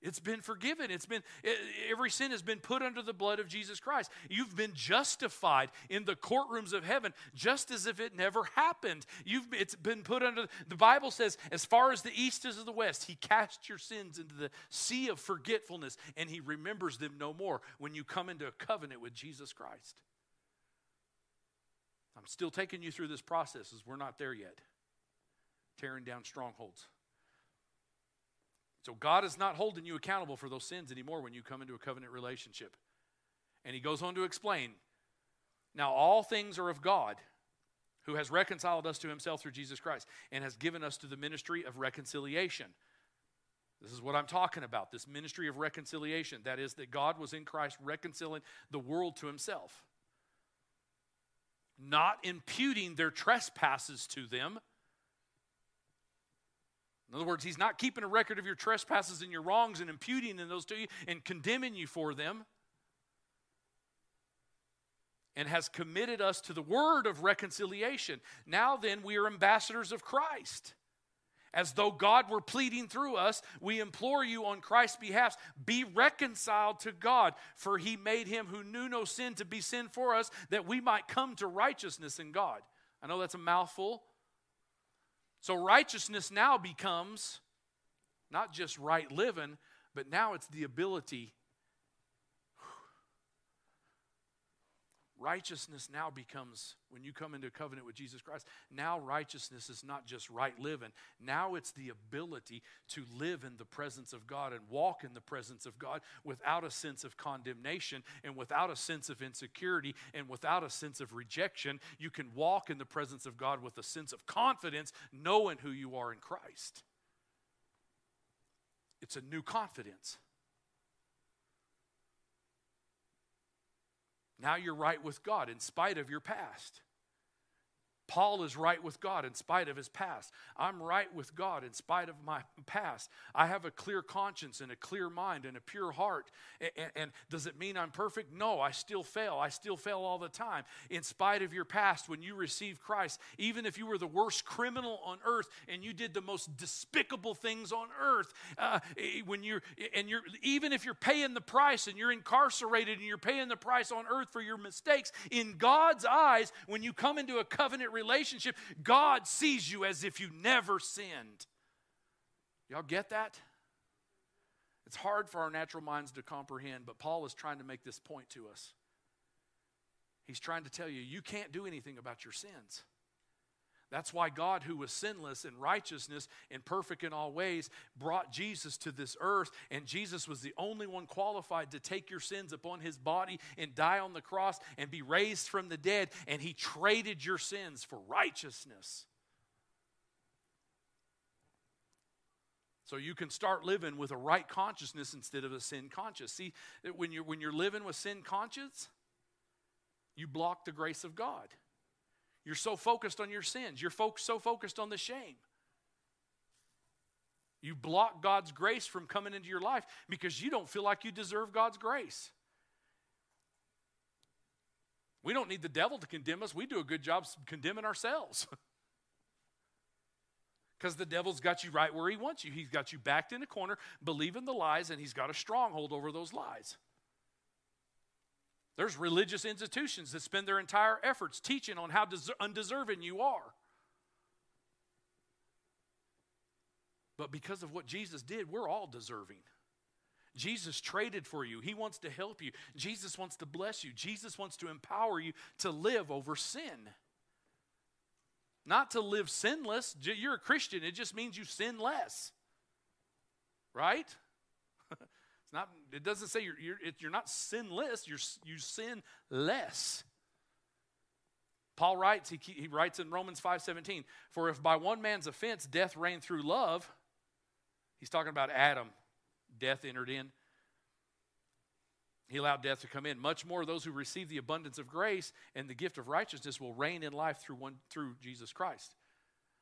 It's been forgiven. It's been it, every sin has been put under the blood of Jesus Christ. You've been justified in the courtrooms of heaven, just as if it never happened. You've it's been put under the Bible says, as far as the east is of the west, he cast your sins into the sea of forgetfulness, and he remembers them no more when you come into a covenant with Jesus Christ. I'm still taking you through this process, as we're not there yet. Tearing down strongholds. So God is not holding you accountable for those sins anymore when you come into a covenant relationship. And he goes on to explain, now all things are of God, who has reconciled us to himself through Jesus Christ and has given us to the ministry of reconciliation. This is what I'm talking about, this ministry of reconciliation. That is, that God was in Christ reconciling the world to himself, not imputing their trespasses to them. In other words, he's not keeping a record of your trespasses and your wrongs and imputing those to you and condemning you for them. And has committed us to the word of reconciliation. Now then, we are ambassadors of Christ. As though God were pleading through us, we implore you on Christ's behalf, be reconciled to God, for he made him who knew no sin to be sin for us, that we might come to righteousness in God. I know that's a mouthful. So righteousness now becomes not just right living, but now it's the ability. Righteousness now becomes, when you come into a covenant with Jesus Christ, now righteousness is not just right living. Now it's the ability to live in the presence of God and walk in the presence of God without a sense of condemnation and without a sense of insecurity and without a sense of rejection. You can walk in the presence of God with a sense of confidence, knowing who you are in Christ. It's a new confidence. Now you're right with God in spite of your past. Paul is right with God in spite of his past. I'm right with God in spite of my past. I have a clear conscience and a clear mind and a pure heart. And, and, and does it mean I'm perfect? No, I still fail. I still fail all the time. In spite of your past, when you received Christ, even if you were the worst criminal on earth and you did the most despicable things on earth, uh, when you're and you're even if you're paying the price and you're incarcerated and you're paying the price on earth for your mistakes, in God's eyes, when you come into a covenant relationship, God sees you as if you never sinned. Y'all get that? It's hard for our natural minds to comprehend, but Paul is trying to make this point to us. He's trying to tell you, you can't do anything about your sins. That's why God, who was sinless in righteousness and perfect in all ways, brought Jesus to this earth, and Jesus was the only one qualified to take your sins upon his body and die on the cross and be raised from the dead, and he traded your sins for righteousness. So you can start living with a right consciousness instead of a sin conscience. See, when you're, when you're living with sin conscience, you block the grace of God. You're so focused on your sins. You're fo- so focused on the shame. You block God's grace from coming into your life because you don't feel like you deserve God's grace. We don't need the devil to condemn us. We do a good job condemning ourselves. Because the devil's got you right where he wants you. He's got you backed in a corner, believing the lies, and he's got a stronghold over those lies. There's religious institutions that spend their entire efforts teaching on how undeserving you are. But because of what Jesus did, we're all deserving. Jesus traded for you. He wants to help you. Jesus wants to bless you. Jesus wants to empower you to live over sin. Not to live sinless. You're a Christian. It just means you sin less. Right? It's not, it doesn't say you're, you're, you're not sinless. You're, you sin less. Paul writes, he, he writes in Romans five seventeen, for if by one man's offense death reigned through love, he's talking about Adam. Death entered in. He allowed death to come in. Much more, those who receive the abundance of grace and the gift of righteousness will reign in life through one through Jesus Christ.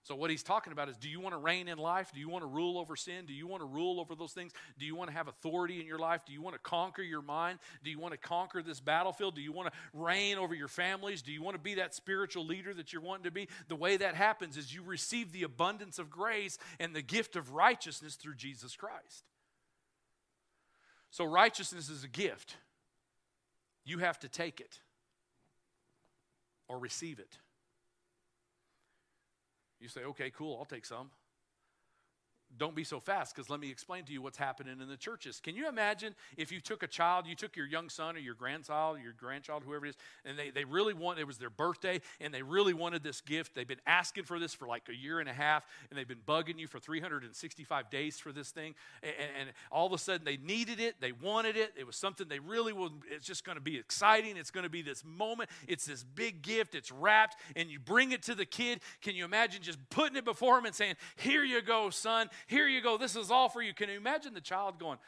So what he's talking about is, do you want to reign in life? Do you want to rule over sin? Do you want to rule over those things? Do you want to have authority in your life? Do you want to conquer your mind? Do you want to conquer this battlefield? Do you want to reign over your families? Do you want to be that spiritual leader that you're wanting to be? The way that happens is you receive the abundance of grace and the gift of righteousness through Jesus Christ. So righteousness is a gift. You have to take it or receive it. You say, okay, cool, I'll take some. Don't be so fast, because let me explain to you what's happening in the churches. Can you imagine if you took a child, you took your young son or your grandchild, your grandchild, whoever it is, and they, they really want, it was their birthday, and they really wanted this gift. They've been asking for this for like a year and a half, and they've been bugging you for three hundred sixty-five days for this thing, and, and all of a sudden they needed it, they wanted it, it was something they really will, it's just going to be exciting, it's going to be this moment, it's this big gift, it's wrapped, and you bring it to the kid. Can you imagine just putting it before him and saying, here you go, son, here you go, this is all for you. Can you imagine the child going,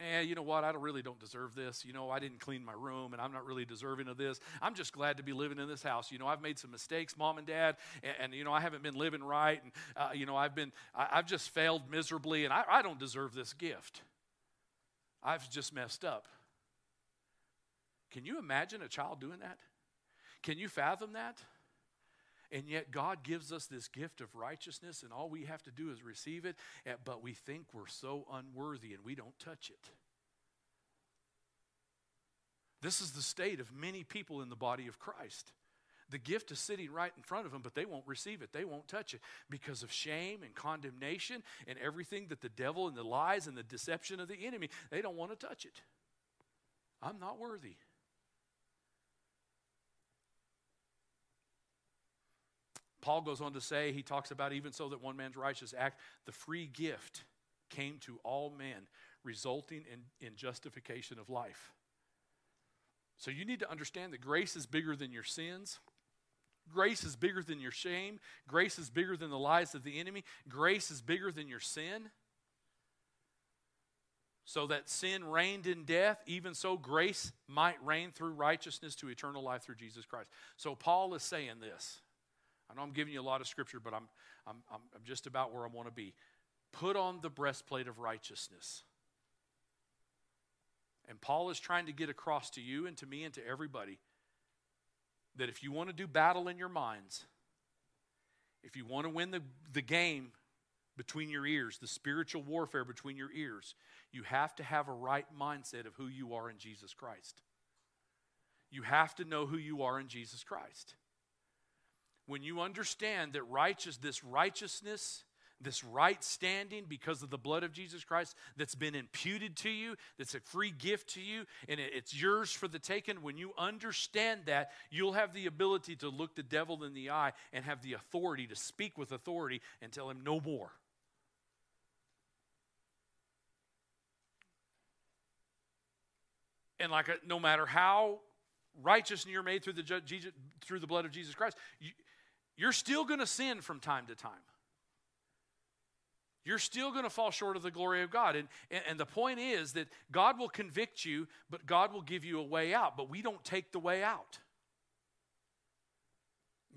eh, you know what, I don't, really don't deserve this. You know, I didn't clean my room, and I'm not really deserving of this. I'm just glad to be living in this house. You know, I've made some mistakes, Mom and Dad, and, and you know, I haven't been living right, and, uh, you know, I've been, I, I've just failed miserably, and I, I don't deserve this gift. I've just messed up. Can you imagine a child doing that? Can you fathom that? And yet God gives us this gift of righteousness, and all we have to do is receive it, but we think we're so unworthy and we don't touch it. This is the state of many people in the body of Christ. The gift is sitting right in front of them, but they won't receive it. They won't touch it because of shame and condemnation and everything that the devil and the lies and the deception of the enemy, they don't want to touch it. I'm not worthy. Paul goes on to say, he talks about even so that one man's righteous act, the free gift came to all men, resulting in, in justification of life. So you need to understand that grace is bigger than your sins. Grace is bigger than your shame. Grace is bigger than the lies of the enemy. Grace is bigger than your sin. So that sin reigned in death, even so grace might reign through righteousness to eternal life through Jesus Christ. So Paul is saying this. I know I'm giving you a lot of scripture, but I'm, I'm, I'm just about where I want to be. Put on the breastplate of righteousness. And Paul is trying to get across to you and to me and to everybody that if you want to do battle in your minds, if you want to win the, the game between your ears, the spiritual warfare between your ears, you have to have a right mindset of who you are in Jesus Christ. You have to know who you are in Jesus Christ. When you understand that righteous, this righteousness, this right standing because of the blood of Jesus Christ that's been imputed to you, that's a free gift to you, and it's yours for the taking, when you understand that, you'll have the ability to look the devil in the eye and have the authority to speak with authority and tell him no more. And like a, no matter how righteous you're made through the, through the blood of Jesus Christ, you, You're still going to sin from time to time. You're still going to fall short of the glory of God. And, and, and the point is that God will convict you, but God will give you a way out. But we don't take the way out.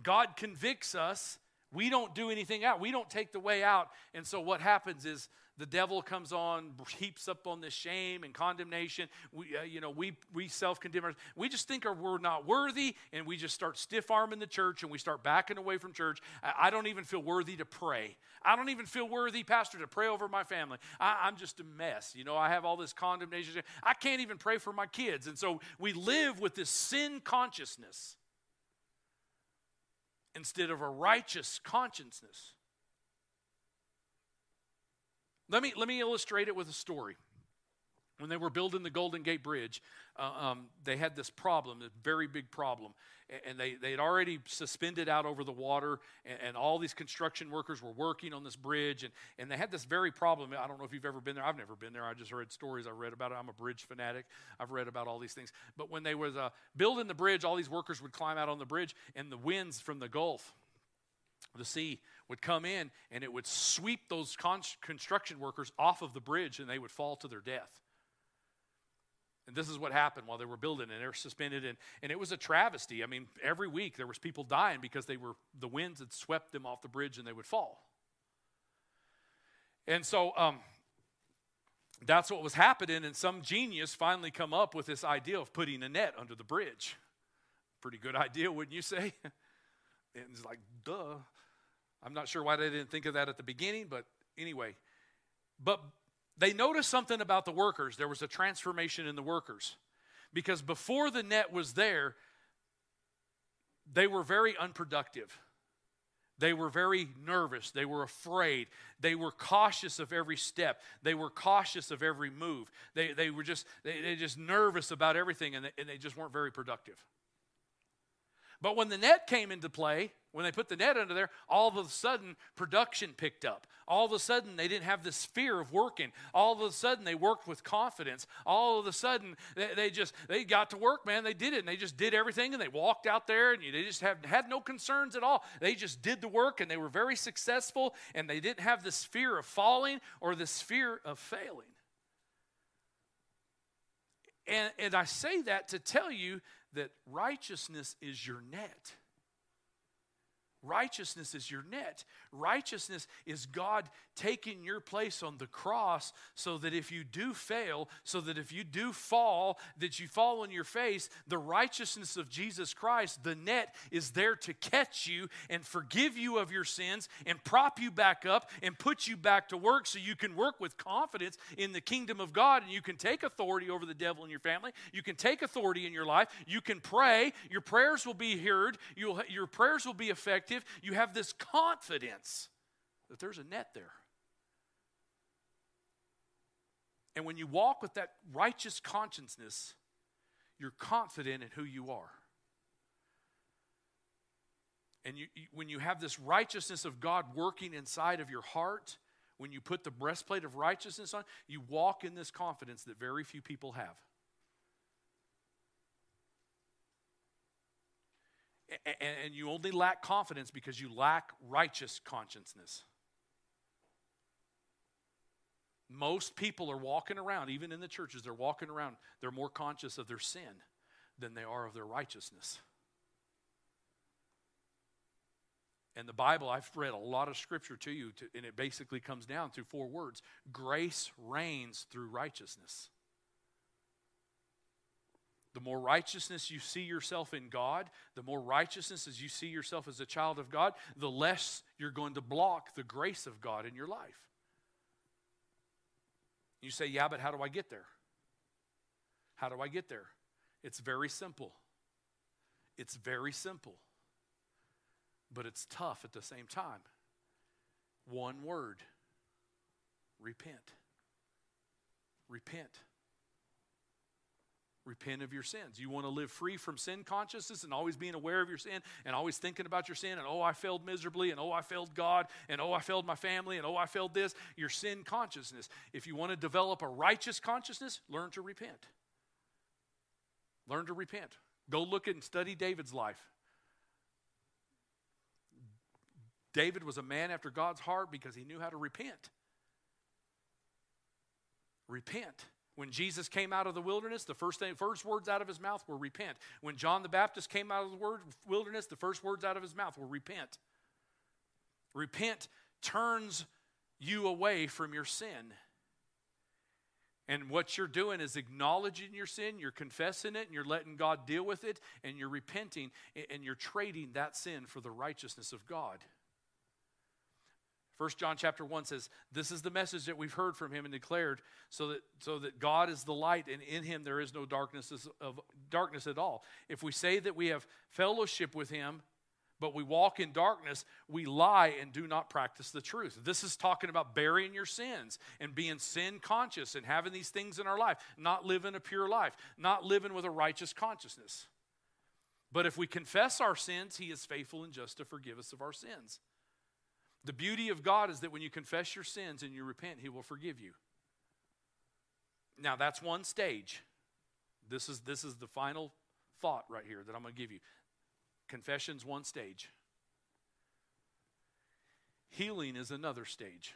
God convicts us. We don't do anything out. We don't take the way out. And so what happens is The devil comes on, heaps up on this shame and condemnation. We, uh, you know, we, we self-condemn ourselves. We just think we're not worthy, and we just start stiff-arming the church, and we start backing away from church. I, I don't even feel worthy to pray. I don't even feel worthy, Pastor, to pray over my family. I, I'm just a mess. You know, I have all this condemnation. I can't even pray for my kids. And so we live with this sin consciousness instead of a righteous consciousness. Let me, let me illustrate it with a story. When they were building the Golden Gate Bridge, uh, um, they had this problem, this very big problem. And they, they had already suspended out over the water, and, and all these construction workers were working on this bridge. And, and they had this very problem. I don't know if you've ever been there. I've never been there. I just read stories. I read about it. I'm a bridge fanatic. I've read about all these things. But when they was uh, building the bridge, all these workers would climb out on the bridge, and the winds from the Gulf, the sea, would come in, and it would sweep those con- construction workers off of the bridge, and they would fall to their death. And this is what happened while they were building, and they were suspended, and, and it was a travesty. I mean, every week there was people dying because they were the winds had swept them off the bridge, and they would fall. And so um, that's what was happening, and some genius finally come up with this idea of putting a net under the bridge. Pretty good idea, wouldn't you say? And it's like, duh. I'm not sure why they didn't think of that at the beginning, but anyway. But they noticed something about the workers. There was a transformation in the workers. Because before the net was there, they were very unproductive. They were very nervous. They were afraid. They were cautious of every step. They were cautious of every move. They, they were just, they, they just nervous about everything, and they, and they just weren't very productive. But when the net came into play, when they put the net under there, all of a sudden production picked up. All of a sudden they didn't have this fear of working. All of a sudden they worked with confidence. All of a sudden they, they just, they got to work, man. They did it, and they just did everything, and they walked out there, and they just have, had no concerns at all. They just did the work, and they were very successful, and they didn't have this fear of falling or this fear of failing. And, and I say that to tell you that righteousness is your net. Righteousness is your net. Righteousness is God taking your place on the cross, so that if you do fail, so that if you do fall, that you fall on your face, the righteousness of Jesus Christ, the net, is there to catch you and forgive you of your sins and prop you back up and put you back to work, so you can work with confidence in the kingdom of God, and you can take authority over the devil in your family. You can take authority in your life. You can pray. Your prayers will be heard. You'll, your prayers will be effective. You have this confidence that there's a net there. And when you walk with that righteous consciousness, you're confident in who you are. And you, you, when you have this righteousness of God working inside of your heart, when you put the breastplate of righteousness on, you walk in this confidence that very few people have. And you only lack confidence because you lack righteous consciousness. Most people are walking around, even in the churches, they're walking around, they're more conscious of their sin than they are of their righteousness. And the Bible, I've read a lot of scripture to you, to, and it basically comes down through four words. Grace reigns through righteousness. The more righteousness you see yourself in God, the more righteousness as you see yourself as a child of God, the less you're going to block the grace of God in your life. You say, yeah, but how do I get there? How do I get there? It's very simple. It's very simple. But it's tough at the same time. One word: repent. Repent. Repent of your sins. You want to live free from sin consciousness and always being aware of your sin and always thinking about your sin and, oh, I failed miserably, and, oh, I failed God, and, oh, I failed my family, and, oh, I failed this, your sin consciousness. If you want to develop a righteous consciousness, learn to repent. Learn to repent. Go look at and study David's life. David was a man after God's heart because he knew how to repent. Repent. When Jesus came out of the wilderness, the first thing, first words out of his mouth were repent. When John the Baptist came out of the word, wilderness, the first words out of his mouth were repent. Repent turns you away from your sin. And what you're doing is acknowledging your sin, you're confessing it, and you're letting God deal with it, and you're repenting, and you're trading that sin for the righteousness of God. First John chapter one says, this is the message that we've heard from him and declared, so that, so that God is the light, and in him there is no darkness, of, darkness at all. If we say that we have fellowship with him, but we walk in darkness, we lie and do not practice the truth. This is talking about burying your sins and being sin conscious and having these things in our life, not living a pure life, not living with a righteous consciousness. But if we confess our sins, he is faithful and just to forgive us of our sins. The beauty of God is that when you confess your sins and you repent, he will forgive you. Now, that's one stage. This is, this is the final thought right here that I'm going to give you. Confession's one stage. Healing is another stage.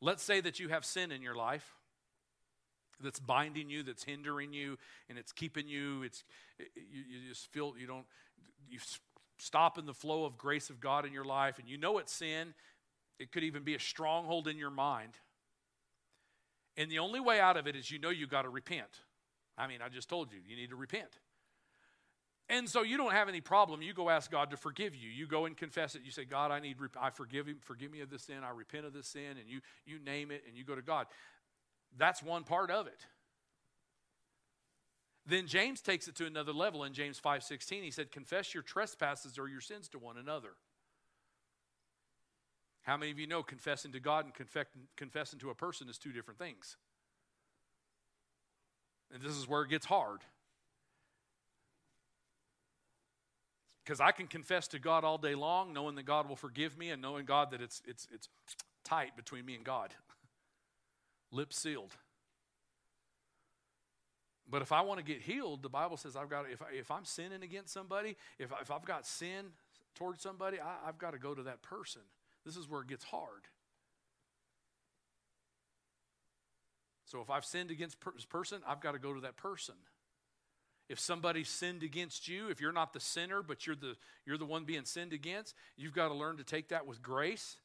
Let's say that you have sin in your life that's binding you, that's hindering you, and it's keeping you. It's you, you just feel you don't you stop in the flow of grace of God in your life, and you know it's sin. It could even be a stronghold in your mind. And the only way out of it is you know you got to repent. I mean, I just told you, you need to repent. And so you don't have any problem. You go ask God to forgive you. You go and confess it. You say, God, I need, I forgive him. Forgive me of this sin. I repent of this sin. And you, you name it, and you go to God. That's one part of it. Then James takes it to another level. In James five sixteen, he said, confess your trespasses or your sins to one another. How many of you know confessing to God and confessing to a person is two different things? And this is where it gets hard. Because I can confess to God all day long, knowing that God will forgive me and knowing God that it's it's it's tight between me and God. Lips sealed. But if I want to get healed, the Bible says I've got to, if I, if I'm sinning against somebody, if I, if I've got sin towards somebody, I, I've got to go to that person. This is where it gets hard. So if I've sinned against per- person, I've got to go to that person. If somebody sinned against you, if you're not the sinner, but you're the, you're the one being sinned against, you've got to learn to take that with grace.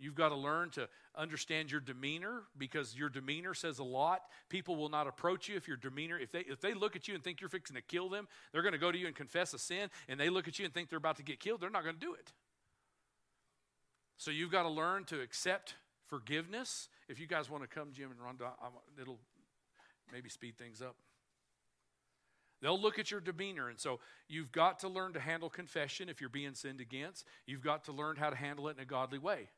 You've got to learn to understand your demeanor, because your demeanor says a lot. People will not approach you if your demeanor, if they if they look at you and think you're fixing to kill them, they're going to go to you and confess a sin, and they look at you and think they're about to get killed. They're not going to do it. So you've got to learn to accept forgiveness. If you guys want to come, Jim and Rhonda, it'll maybe speed things up. They'll look at your demeanor, and so you've got to learn to handle confession if you're being sinned against. You've got to learn how to handle it in a godly way.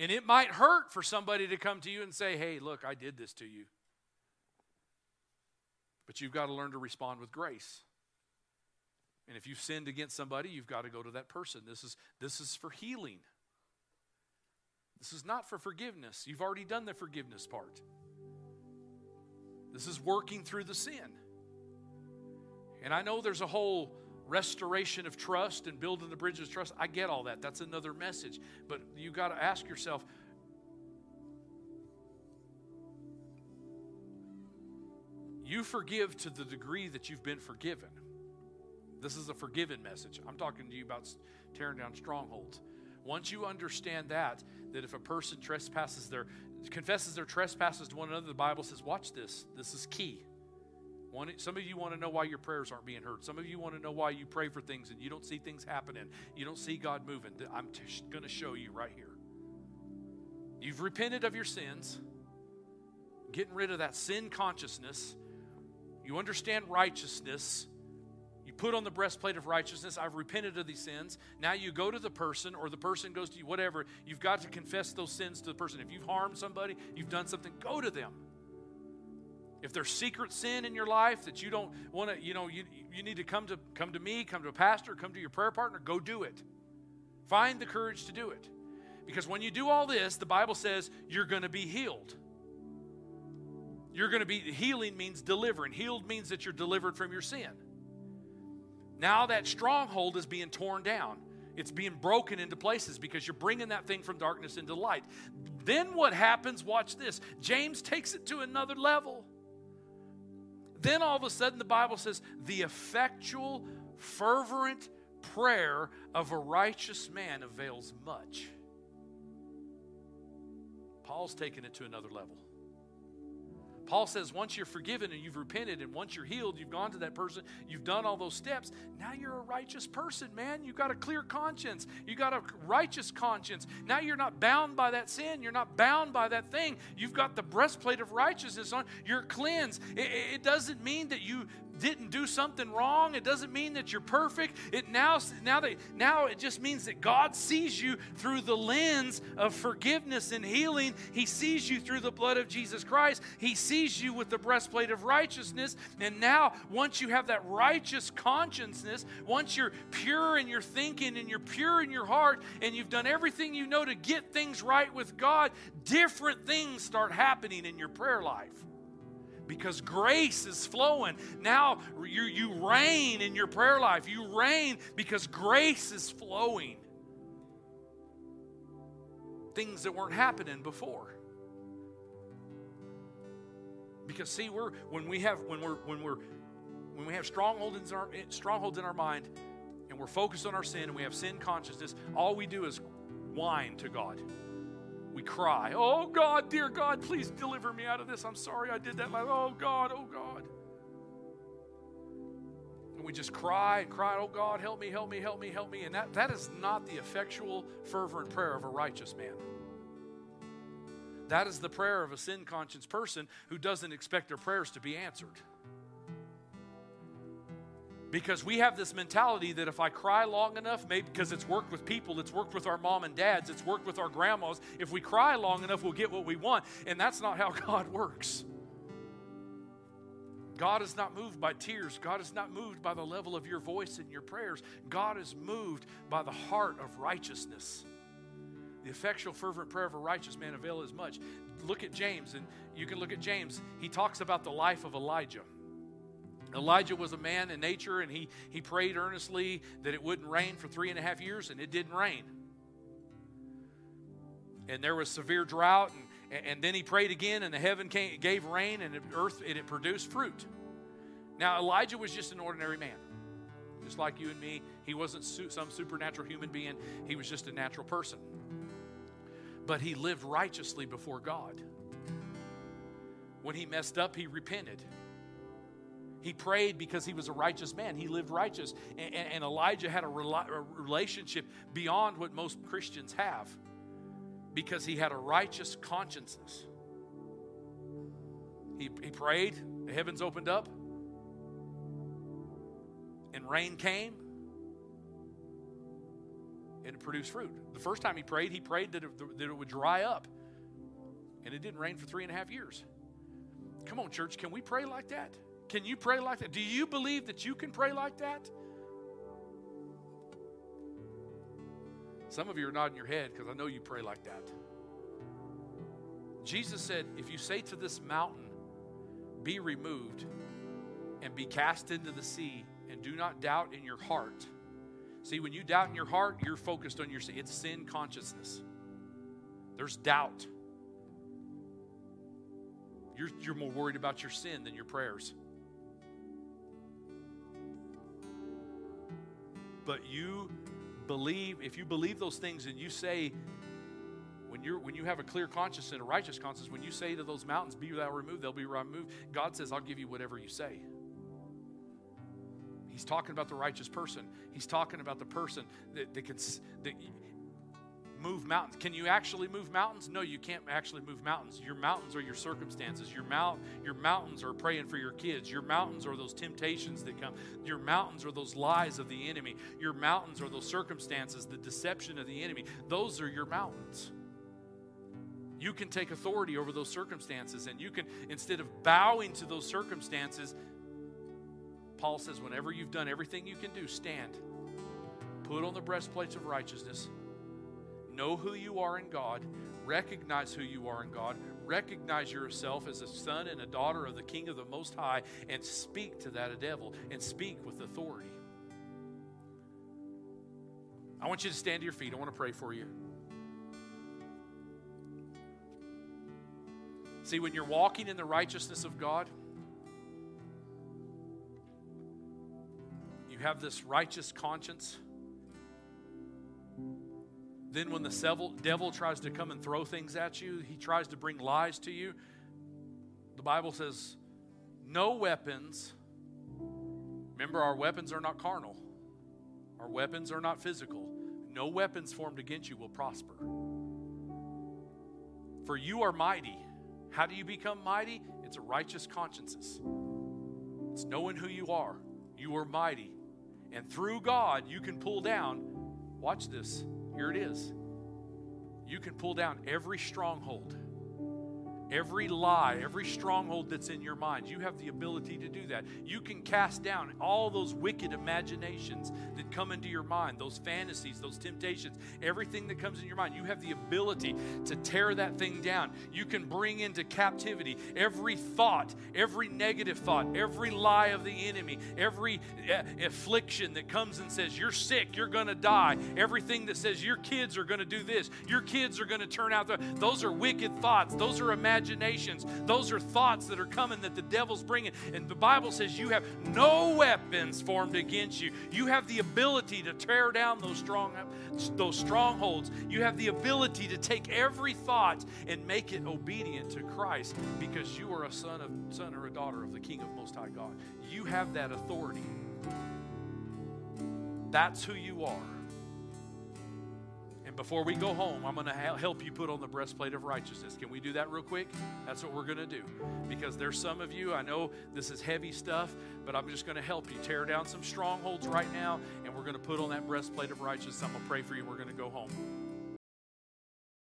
And it might hurt for somebody to come to you and say, hey, look, I did this to you. But you've got to learn to respond with grace. And if you've sinned against somebody, you've got to go to that person. This is, this is for healing. This is not for forgiveness. You've already done the forgiveness part. This is working through the sin. And I know there's a whole restoration of trust and building the bridges of trust. I get all that. That's another message. But you got to ask yourself, you forgive to the degree that you've been forgiven. This is a forgiven message. I'm talking to you about tearing down strongholds. Once you understand that, that if a person trespasses their, confesses their trespasses to one another, the Bible says, watch this. This is key. One, some of you want to know why your prayers aren't being heard. Some of you want to know why you pray for things and you don't see things happening. You don't see God moving. I'm t- going to show you right here. You've repented of your sins, getting rid of that sin consciousness. You understand righteousness. You put on the breastplate of righteousness. I've repented of these sins. Now you go to the person, or the person goes to you, whatever. You've got to confess those sins to the person. If you've harmed somebody, you've done something, go to them. If there's secret sin in your life that you don't want to, you know, you, you need to come to come to me, come to a pastor, come to your prayer partner, go do it. Find the courage to do it. Because when you do all this, the Bible says you're going to be healed. You're going to be, healing means delivering. Healed means that you're delivered from your sin. Now that stronghold is being torn down. It's being broken into places because you're bringing that thing from darkness into light. Then what happens, watch this, James takes it to another level. Then all of a sudden the Bible says, the effectual, fervent prayer of a righteous man avails much. Paul's taken it to another level. Paul says once you're forgiven and you've repented and once you're healed, you've gone to that person, you've done all those steps, now you're a righteous person, man. You've got a clear conscience. You've got a righteous conscience. Now you're not bound by that sin. You're not bound by that thing. You've got the breastplate of righteousness on. You're cleansed. It, it doesn't mean that you didn't do something wrong. It doesn't mean that you're perfect. It now, now, that, now it just means that God sees you through the lens of forgiveness and healing. He sees you through the blood of Jesus Christ. He sees you with the breastplate of righteousness. And now, once you have that righteous consciousness, once you're pure in your thinking and you're pure in your heart and you've done everything you know to get things right with God, different things start happening in your prayer life. Because grace is flowing. Now you, you reign in your prayer life. You reign because grace is flowing. Things that weren't happening before. Because see, we're when we have when we're when we're when we have strongholds in our strongholds in our mind, and we're focused on our sin, and we have sin consciousness. All we do is whine to God. We cry, oh God, dear God, please deliver me out of this. I'm sorry I did that. Oh God, oh God. And we just cry and cry, oh God, help me, help me, help me, help me. And that, that is not the effectual, fervent prayer of a righteous man. That is the prayer of a sin-conscious person who doesn't expect their prayers to be answered. Because we have this mentality that if I cry long enough, maybe because it's worked with people, it's worked with our mom and dads, it's worked with our grandmas, if we cry long enough, we'll get what we want. And that's not how God works. God is not moved by tears. God is not moved by the level of your voice and your prayers. God is moved by the heart of righteousness. The effectual, fervent prayer of a righteous man availeth much. Look at James, and you can look at James. He talks about the life of Elijah. Elijah was a man in nature, and he, he prayed earnestly that it wouldn't rain for three and a half years, and it didn't rain. And there was severe drought, and, and then he prayed again, and the heaven came, gave rain, and the earth, and it produced fruit. Now, Elijah was just an ordinary man, just like you and me. He wasn't su- some supernatural human being. He was just a natural person. But he lived righteously before God. When he messed up, he repented. He prayed because he was a righteous man. He lived righteous. And, and, and Elijah had a, rela- a relationship beyond what most Christians have because he had a righteous consciousness. He, he prayed. The heavens opened up. And rain came. And it produced fruit. The first time he prayed, he prayed that it, that it would dry up. And it didn't rain for three and a half years. Come on, church. Can we pray like that? Can you pray like that? Do you believe that you can pray like that? Some of you are nodding your head because I know you pray like that. Jesus said, if you say to this mountain, be removed and be cast into the sea, and do not doubt in your heart. See, when you doubt in your heart, you're focused on your sin. It's sin consciousness. There's doubt. You're, you're more worried about your sin than your prayers. But you believe, if you believe those things and you say, when you're when you have a clear conscience and a righteous conscience, when you say to those mountains, be thou removed, they'll be removed, God says, I'll give you whatever you say. He's talking about the righteous person. He's talking about the person that, that can that move mountains. Can you actually move mountains? No, you can't actually move mountains. Your mountains are your circumstances. Your mount, your mountains are praying for your kids. Your mountains are those temptations that come. Your mountains are those lies of the enemy. Your mountains are those circumstances, the deception of the enemy. Those are your mountains. You can take authority over those circumstances, and you can, instead of bowing to those circumstances, Paul says, whenever you've done everything you can do, stand. Put on the breastplates of righteousness. Know who you are in God. Recognize who you are in God. Recognize yourself as a son and a daughter of the King of the Most High, and speak to that devil and speak with authority. I want you to stand to your feet. I want to pray for you. See, when you're walking in the righteousness of God, you have this righteous conscience. Then when the devil tries to come and throw things at you, he tries to bring lies to you. The Bible says, no weapons. Remember, our weapons are not carnal. Our weapons are not physical. No weapons formed against you will prosper. For you are mighty. How do you become mighty? It's a righteous consciences. It's knowing who you are. You are mighty. And through God, you can pull down, watch this, here it is. You can pull down every stronghold, every lie, every stronghold that's in your mind. You have the ability to do that. You can cast down all those wicked imaginations that come into your mind, those fantasies, those temptations, everything that comes in your mind. You have the ability to tear that thing down. You can bring into captivity every thought, every negative thought, every lie of the enemy, every affliction that comes and says, you're sick, you're going to die. Everything that says your kids are going to do this, your kids are going to turn out. The, those are wicked thoughts. Those are imaginations. Imaginations. Those are thoughts that are coming that the devil's bringing. And the Bible says you have no weapons formed against you. You have the ability to tear down those strong, those strongholds. You have the ability to take every thought and make it obedient to Christ, because you are a son of son or a daughter of the King of Most High God. You have that authority. That's who you are. Before we go home, I'm going to help you put on the breastplate of righteousness. Can we do that real quick? That's what we're going to do. Because there's some of you, I know this is heavy stuff, but I'm just going to help you tear down some strongholds right now, and we're going to put on that breastplate of righteousness. I'm going to pray for you, and we're going to go home.